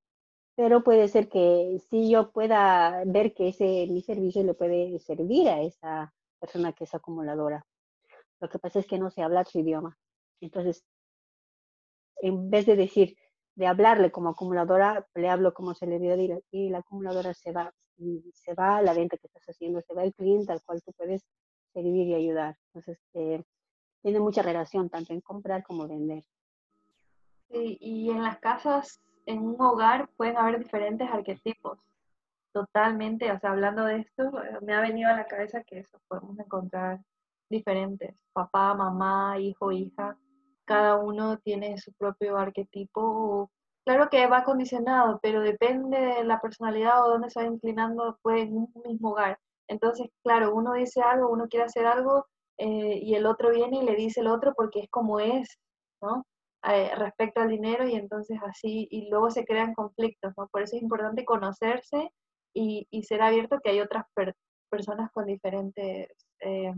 Pero puede ser que sí yo pueda ver que ese mi servicio le puede servir a esa persona que es acumuladora. Lo que pasa es que no se habla su idioma. Entonces, en vez de decir, de hablarle como acumuladora, le hablo como celebridad y la, y la acumuladora se va, se va a la venta que estás haciendo, se va el cliente al cual tú puedes servir y ayudar. Entonces, eh, tiene mucha relación tanto en comprar como vender. Sí, y en las casas, en un hogar, pueden haber diferentes arquetipos. Totalmente, o sea, hablando de esto, me ha venido a la cabeza que eso, podemos encontrar diferentes. Papá, mamá, hijo, hija. Cada uno tiene su propio arquetipo, claro que va condicionado, pero depende de la personalidad o dónde se va inclinando pues, en un mismo hogar. Entonces, claro, uno dice algo, uno quiere hacer algo, eh, y el otro viene y le dice el otro porque es como es, ¿no? Eh, respecto al dinero, y entonces así, y luego se crean conflictos, ¿no? Por eso es importante conocerse y, y ser abierto que hay otras per personas con diferentes... Eh,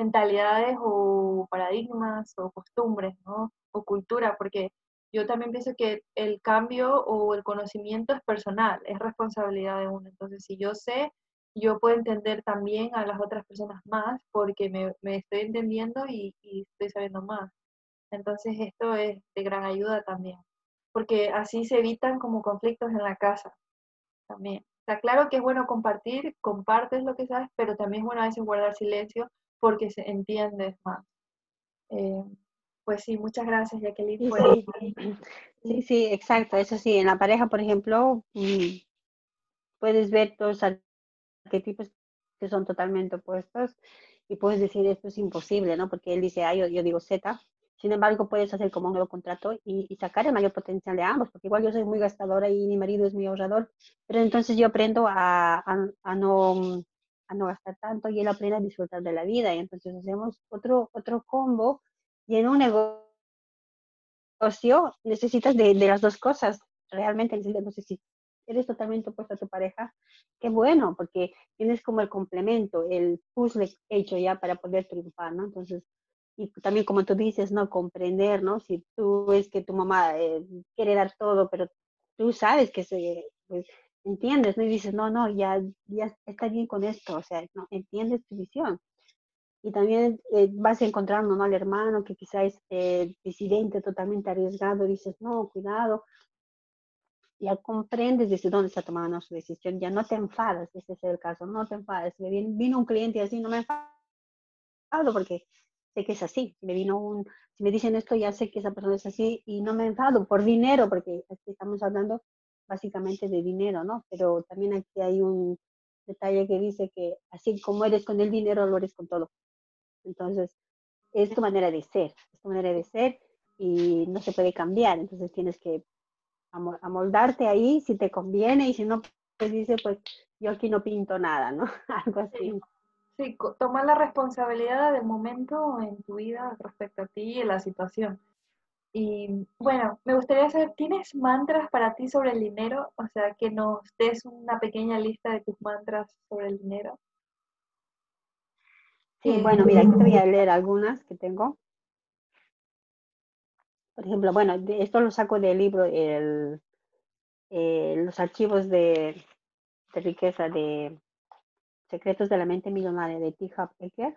mentalidades o paradigmas o costumbres, ¿no? O cultura, porque yo también pienso que el cambio o el conocimiento es personal, es responsabilidad de uno. Entonces, si yo sé, yo puedo entender también a las otras personas más porque me, me estoy entendiendo y, y estoy sabiendo más. Entonces, esto es de gran ayuda también, porque así se evitan como conflictos en la casa también. Está claro que es bueno compartir, compartes lo que sabes, pero también es bueno a veces guardar silencio porque se entiende más. Eh, pues sí, muchas gracias, Jacqueline. Sí, sí, sí, exacto, eso sí, en la pareja, por ejemplo, puedes ver todos los arquetipos que son totalmente opuestos y puedes decir, esto es imposible, ¿no? Porque él dice A, yo, yo digo Z, sin embargo, puedes hacer como un nuevo contrato y, y sacar el mayor potencial de ambos, porque igual yo soy muy gastadora y mi marido es muy ahorrador, pero entonces yo aprendo a, a, a no... a no gastar tanto y él aprende a disfrutar de la vida. Y entonces hacemos otro, otro combo, y en un negocio necesitas de, de las dos cosas. Realmente necesitas, si eres totalmente opuesto a tu pareja, qué bueno, porque tienes como el complemento, el puzzle hecho ya para poder triunfar, ¿no? Entonces, y también como tú dices, ¿no? Comprender, ¿no? Si tú es que tu mamá eh, quiere dar todo, pero tú sabes que se... Pues, entiendes, ¿no? Y dices, no, no, ya, ya está bien con esto, o sea, ¿no? Entiendes tu visión. Y también eh, vas a encontrar un mal hermano que quizá es eh, disidente, totalmente arriesgado, y dices, no, cuidado. Ya comprendes desde dónde está tomando su decisión, ya no te enfadas, ese es el caso, no te enfadas. Me vino, vino un cliente así, no me enfado porque sé que es así. Me vino un, si me dicen esto, ya sé que esa persona es así y no me enfado por dinero, porque aquí estamos hablando básicamente de dinero, ¿no? Pero también aquí hay un detalle que dice que así como eres con el dinero, lo eres con todo. Entonces, es tu manera de ser, es tu manera de ser y no se puede cambiar. Entonces, tienes que amoldarte ahí si te conviene, y si no, pues dice, pues yo aquí no pinto nada, ¿no? Algo así. Sí, toma la responsabilidad del momento en tu vida respecto a ti y a la situación. Y bueno, me gustaría saber, ¿tienes mantras para ti sobre el dinero? O sea, que nos des una pequeña lista de tus mantras sobre el dinero. Sí, bueno, mira, aquí te voy a leer algunas que tengo. Por ejemplo, bueno, esto lo saco del libro, el, eh, los archivos de, de riqueza, de Secretos de la Mente Millonaria, de T. Harv Eker.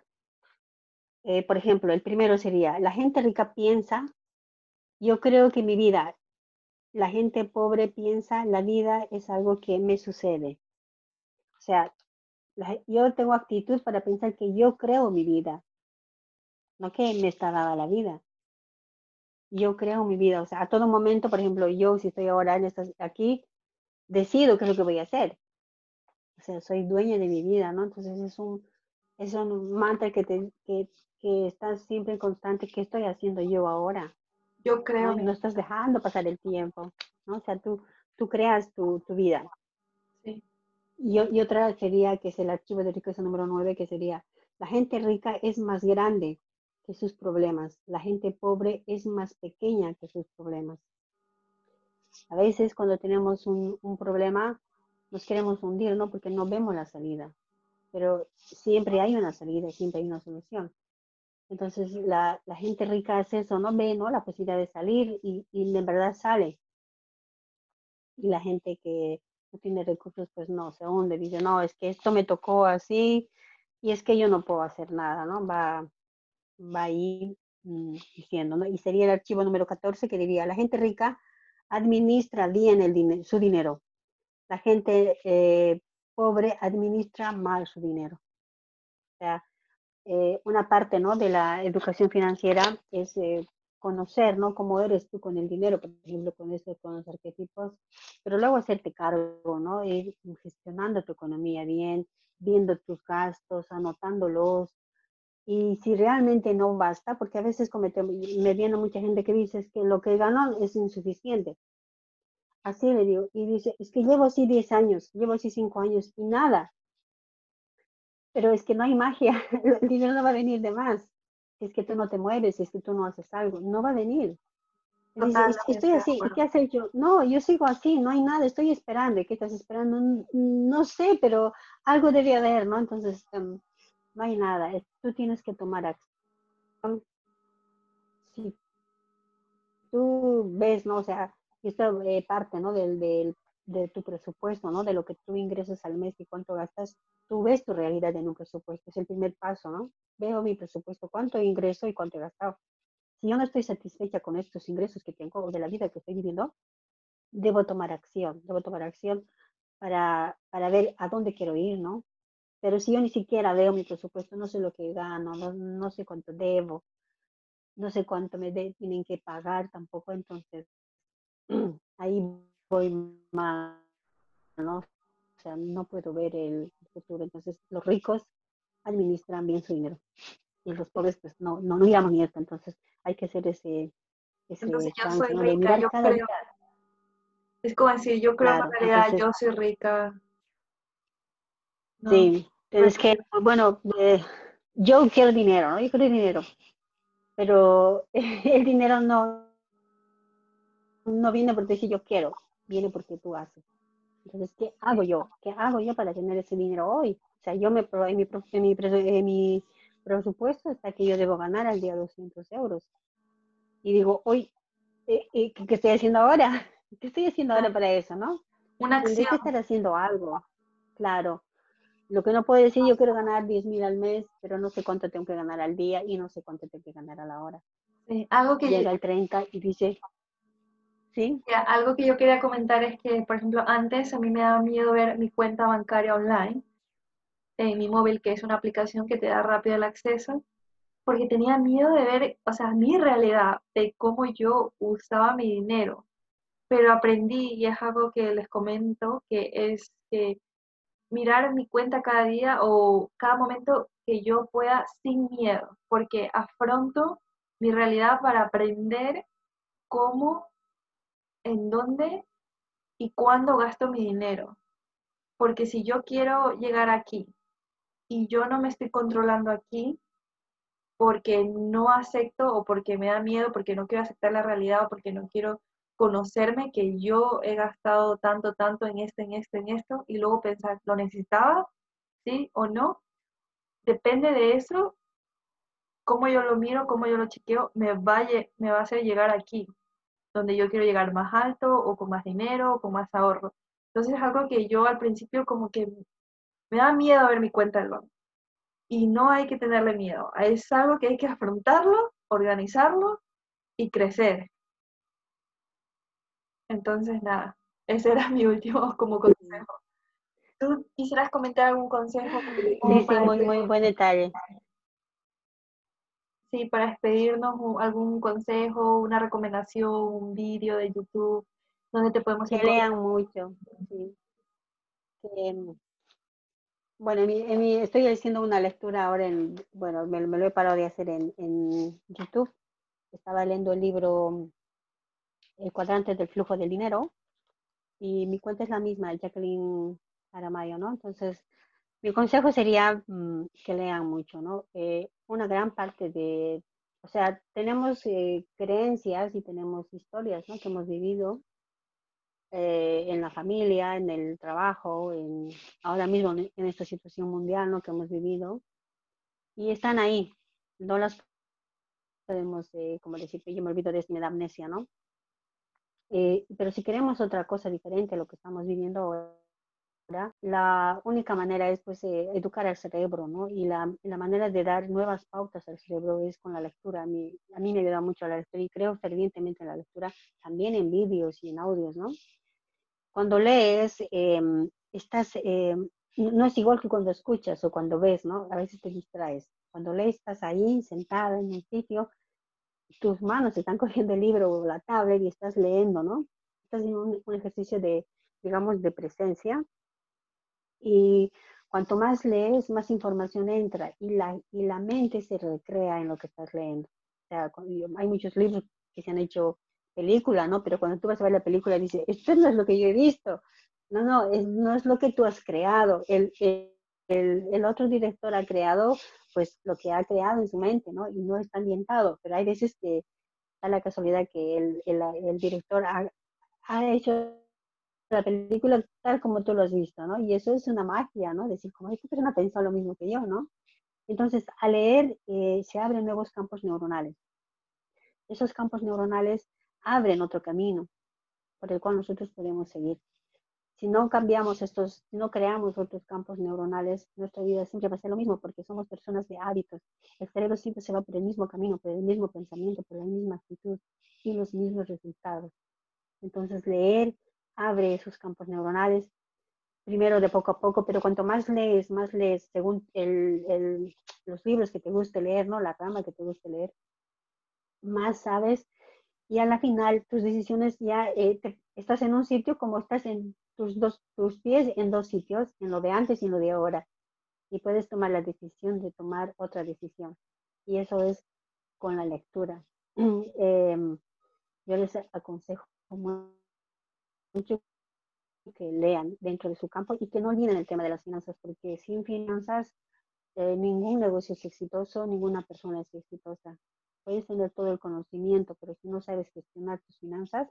Eh, por ejemplo, el primero sería, la gente rica piensa, yo creo que mi vida, la gente pobre piensa, la vida es algo que me sucede. O sea, la, yo tengo actitud para pensar que yo creo mi vida, no que me está dada la vida. Yo creo mi vida, o sea, a todo momento, por ejemplo, yo si estoy ahora en esta, aquí, decido qué es lo que voy a hacer. O sea, soy dueña de mi vida, ¿no? Entonces es un, es un mantra que, te, que, que está siempre en constante, ¿qué estoy haciendo yo ahora? Yo creo. No, no estás dejando pasar el tiempo, ¿no? O sea, tú, tú creas tu, tu vida. Sí. Y, y otra sería, que es el archivo de riqueza número nueve, que sería, la gente rica es más grande que sus problemas. La gente pobre es más pequeña que sus problemas. A veces cuando tenemos un, un problema, nos queremos hundir, ¿no? Porque no vemos la salida. Pero siempre hay una salida, siempre hay una solución. Entonces, la, la gente rica hace eso, no ve, ¿no? La posibilidad de salir y, y de verdad sale. Y la gente que no tiene recursos, pues no, se hunde. Dice, no, es que esto me tocó así y es que yo no puedo hacer nada, ¿no? Va, va ahí mmm, diciendo, ¿no? Y sería el archivo número catorce que diría, la gente rica administra bien el din- su dinero. La gente eh, pobre administra mal su dinero. O sea, Eh, una parte, ¿no?, de la educación financiera es eh, conocer, ¿no?, cómo eres tú con el dinero, por ejemplo, con esto, con los arquetipos, pero luego hacerte cargo, ¿no?, ir gestionando tu economía bien, viendo tus gastos, anotándolos, y si realmente no basta, porque a veces cometemos, me viene mucha gente que dice, es que lo que ganó es insuficiente. Así le digo, y dice, es que llevo así diez años, llevo así cinco años y nada. Pero es que no hay magia, el dinero no va a venir de más. Es que tú no te mueves, es que tú no haces algo, no va a venir. Dices, no, no, es que estoy así, bueno. ¿Y qué has hecho? No, yo sigo así, no hay nada, estoy esperando. ¿Qué estás esperando? No sé, pero algo debe haber, ¿no? Entonces, um, no hay nada. Tú tienes que tomar acción. Sí. Tú ves, ¿no? O sea, esto eh, parte, ¿no? Del... del de tu presupuesto, ¿no? De lo que tú ingresas al mes y cuánto gastas, tú ves tu realidad en un presupuesto, es el primer paso, ¿no? Veo mi presupuesto, cuánto ingreso y cuánto he gastado. Si yo no estoy satisfecha con estos ingresos que tengo o de la vida que estoy viviendo, debo tomar acción, debo tomar acción para, para ver a dónde quiero ir, ¿no? Pero si yo ni siquiera veo mi presupuesto, no sé lo que gano, no, no sé cuánto debo, no sé cuánto me de, tienen que pagar tampoco, entonces ahí voy mal, ¿no? O sea, no puedo ver el futuro. Entonces, los ricos administran bien su dinero. Y los pobres, pues, no, no, no miramos ni esto. Entonces, hay que hacer ese... ese entonces, yo soy rica, de mirar yo cada creo... Día. Es como decir, yo creo claro, en realidad, entonces, yo soy rica. No. Sí, Pero es que, bueno, eh, yo quiero dinero, ¿no? Yo quiero dinero. Pero el dinero no, no viene porque yo quiero, viene porque tú haces. Entonces, ¿qué hago yo? ¿Qué hago yo para tener ese dinero hoy? O sea, yo me en mi, en mi, en mi presupuesto está que yo debo ganar al día doscientos euros. Y digo, hoy, eh, eh, ¿qué estoy haciendo ahora? ¿Qué estoy haciendo ahora para eso, no? Una acción. Tendré que estar haciendo algo, claro. Lo que no puedo decir, yo quiero ganar diez mil al mes, pero no sé cuánto tengo que ganar al día y no sé cuánto tengo que ganar a la hora. Sí, algo que llega yo, el treinta y dice, ¿sí? Ya, algo que yo quería comentar es que, por ejemplo, antes a mí me daba miedo ver mi cuenta bancaria online, en mi móvil, que es una aplicación que te da rápido el acceso, porque tenía miedo de ver, o sea, mi realidad, de cómo yo usaba mi dinero. Pero aprendí, y es algo que les comento, que es que mirar mi cuenta cada día o cada momento que yo pueda sin miedo, porque afronto mi realidad para aprender cómo, en dónde y cuándo gasto mi dinero. Porque si yo quiero llegar aquí y yo no me estoy controlando aquí porque no acepto o porque me da miedo, porque no quiero aceptar la realidad o porque no quiero conocerme que yo he gastado tanto, tanto en esto, en esto, en esto, y luego pensar, ¿lo necesitaba? ¿Sí o no? Depende de eso, cómo yo lo miro, cómo yo lo chequeo, me va, me va a hacer llegar aquí, donde yo quiero llegar más alto, o con más dinero, o con más ahorro. Entonces es algo que yo al principio como que me da miedo a ver mi cuenta del banco. Y no hay que tenerle miedo, es algo que hay que afrontarlo, organizarlo y crecer. Entonces, nada, ese era mi último como consejo. ¿Tú quisieras comentar algún consejo? Sí, sí, muy, muy buen detalle. Sí, para despedirnos, algún consejo, una recomendación, un vídeo de YouTube, donde te podemos que encontrar. Lean mucho. Sí. Eh, bueno, en mi, en mi, estoy haciendo una lectura ahora, en, bueno, me, me lo he parado de hacer en, en YouTube. Estaba leyendo el libro El cuadrante del flujo del dinero, y mi cuenta es la misma, Jacqueline Aramayo, ¿no? Entonces, mi consejo sería mmm, que lean mucho, ¿no? Eh, una gran parte de, o sea, tenemos eh, creencias y tenemos historias, ¿no? Que hemos vivido eh, en la familia, en el trabajo, en, ahora mismo en, en esta situación mundial, ¿no? Que hemos vivido, y están ahí, no las podemos, eh, como decir, yo me olvido de esto, me da amnesia, ¿no? Eh, pero si queremos otra cosa diferente a lo que estamos viviendo ahora, la única manera es pues eh, educar al cerebro, ¿no? Y la, la manera de dar nuevas pautas al cerebro es con la lectura. A mí, a mí me ayuda mucho la lectura y creo fervientemente en la lectura, también en vídeos y en audios, ¿no? Cuando lees, eh, estás, eh, no es igual que cuando escuchas o cuando ves, ¿no? A veces te distraes. Cuando lees, estás ahí, sentada en un sitio, tus manos están cogiendo el libro o la tablet y estás leyendo, ¿no? Estás haciendo un, un ejercicio de, digamos, de presencia. Y cuanto más lees, más información entra y la, y la mente se recrea en lo que estás leyendo. O sea, hay muchos libros que se han hecho película, ¿no? Pero cuando tú vas a ver la película, dices, esto no es lo que yo he visto. No, no, es, no es lo que tú has creado. El, el, el, el otro director ha creado pues lo que ha creado en su mente, ¿no? Y no está ambientado, pero hay veces que da la casualidad que el, el, el director ha, ha hecho la película tal como tú lo has visto, ¿no? Y eso es una magia, ¿no? Decir, como esta persona pensó lo mismo que yo, ¿no? Entonces, al leer eh, se abren nuevos campos neuronales. Esos campos neuronales abren otro camino por el cual nosotros podemos seguir. Si no cambiamos estos, si no creamos otros campos neuronales, nuestra vida siempre va a ser lo mismo porque somos personas de hábitos. El cerebro siempre se va por el mismo camino, por el mismo pensamiento, por la misma actitud y los mismos resultados. Entonces leer abre esos campos neuronales, primero de poco a poco, pero cuanto más lees, más lees según el, el, los libros que te guste leer, ¿no? La rama que te guste leer, más sabes y a la final tus decisiones ya eh, te, estás en un sitio como estás en Tus, dos, tus pies en dos sitios, en lo de antes y en lo de ahora. Y puedes tomar la decisión de tomar otra decisión. Y eso es con la lectura. Eh, yo les aconsejo mucho que lean dentro de su campo y que no olviden el tema de las finanzas, porque sin finanzas eh, ningún negocio es exitoso, ninguna persona es exitosa. Puedes tener todo el conocimiento, pero si no sabes gestionar tus finanzas,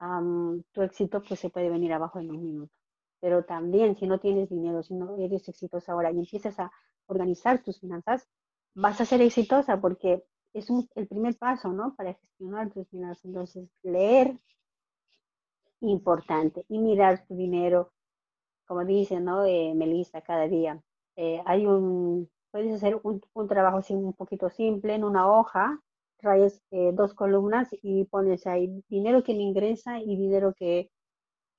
um, tu éxito pues se puede venir abajo en un minuto. Pero también si no tienes dinero, si no eres exitosa ahora y empiezas a organizar tus finanzas, vas a ser exitosa porque es un, el primer paso, ¿no? Para gestionar tus finanzas. Entonces, leer, importante. Y mirar tu dinero, como dice, ¿no? Eh, Melissa, cada día. Eh, hay un... Puedes hacer un, un trabajo así, un poquito simple, en una hoja, traes eh, dos columnas y pones ahí dinero que me ingresa y dinero que,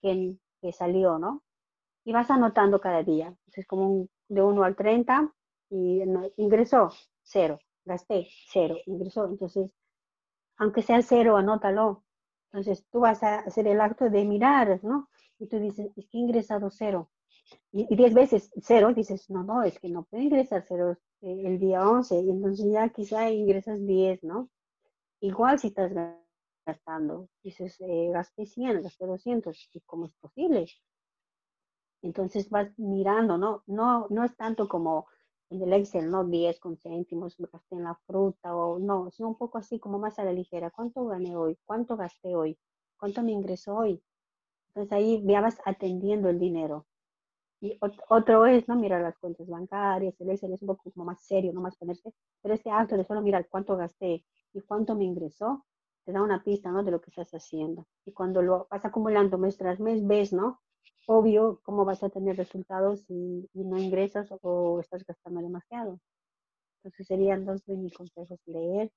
que, que salió, ¿no? Y vas anotando cada día. Entonces, como un, de uno al treinta, y no, ingresó, cero, gasté, cero, ingresó. Entonces, aunque sea cero, anótalo. Entonces, tú vas a hacer el acto de mirar, ¿no? Y tú dices, es que he ingresado cero. Y, y diez veces cero, dices, no, no, es que no puedo ingresar cero eh, el día once, y entonces ya quizá ingresas diez, ¿no? Igual si estás gastando, dices, eh, gasté cien, gasté doscientos, ¿y cómo es posible? Entonces vas mirando, ¿no? No, no es tanto como en el Excel, ¿no? diez con céntimos, gasté en la fruta, o no, sino un poco así como más a la ligera, ¿cuánto gané hoy? ¿Cuánto gasté hoy? ¿Cuánto me ingresó hoy? Entonces ahí ya vas atendiendo el dinero. Y otro es, ¿no? Mirar las cuentas bancarias, el Excel es un poco más serio, no más ponerse, pero este acto de solo mirar cuánto gasté y cuánto me ingresó, te da una pista, ¿no? De lo que estás haciendo. Y cuando lo vas acumulando mes tras mes, ves, ¿no? Obvio, cómo vas a tener resultados si no ingresas o, o estás gastando demasiado. Entonces serían dos de mis consejos, leer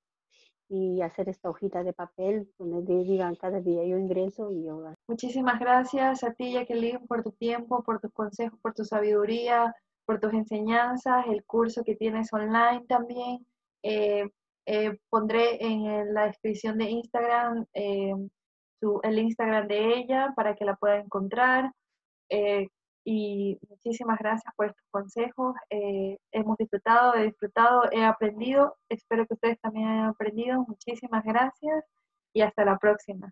y hacer esta hojita de papel donde digan cada día yo ingreso y yo gasto. Muchísimas gracias a ti, Jacqueline, por tu tiempo, por tus consejos, por tu sabiduría, por tus enseñanzas, el curso que tienes online también. Eh, eh, pondré en la descripción de Instagram eh, tu, el Instagram de ella para que la pueda encontrar. Eh, y muchísimas gracias por estos consejos, eh, hemos disfrutado, he disfrutado, he aprendido, espero que ustedes también hayan aprendido, muchísimas gracias y hasta la próxima.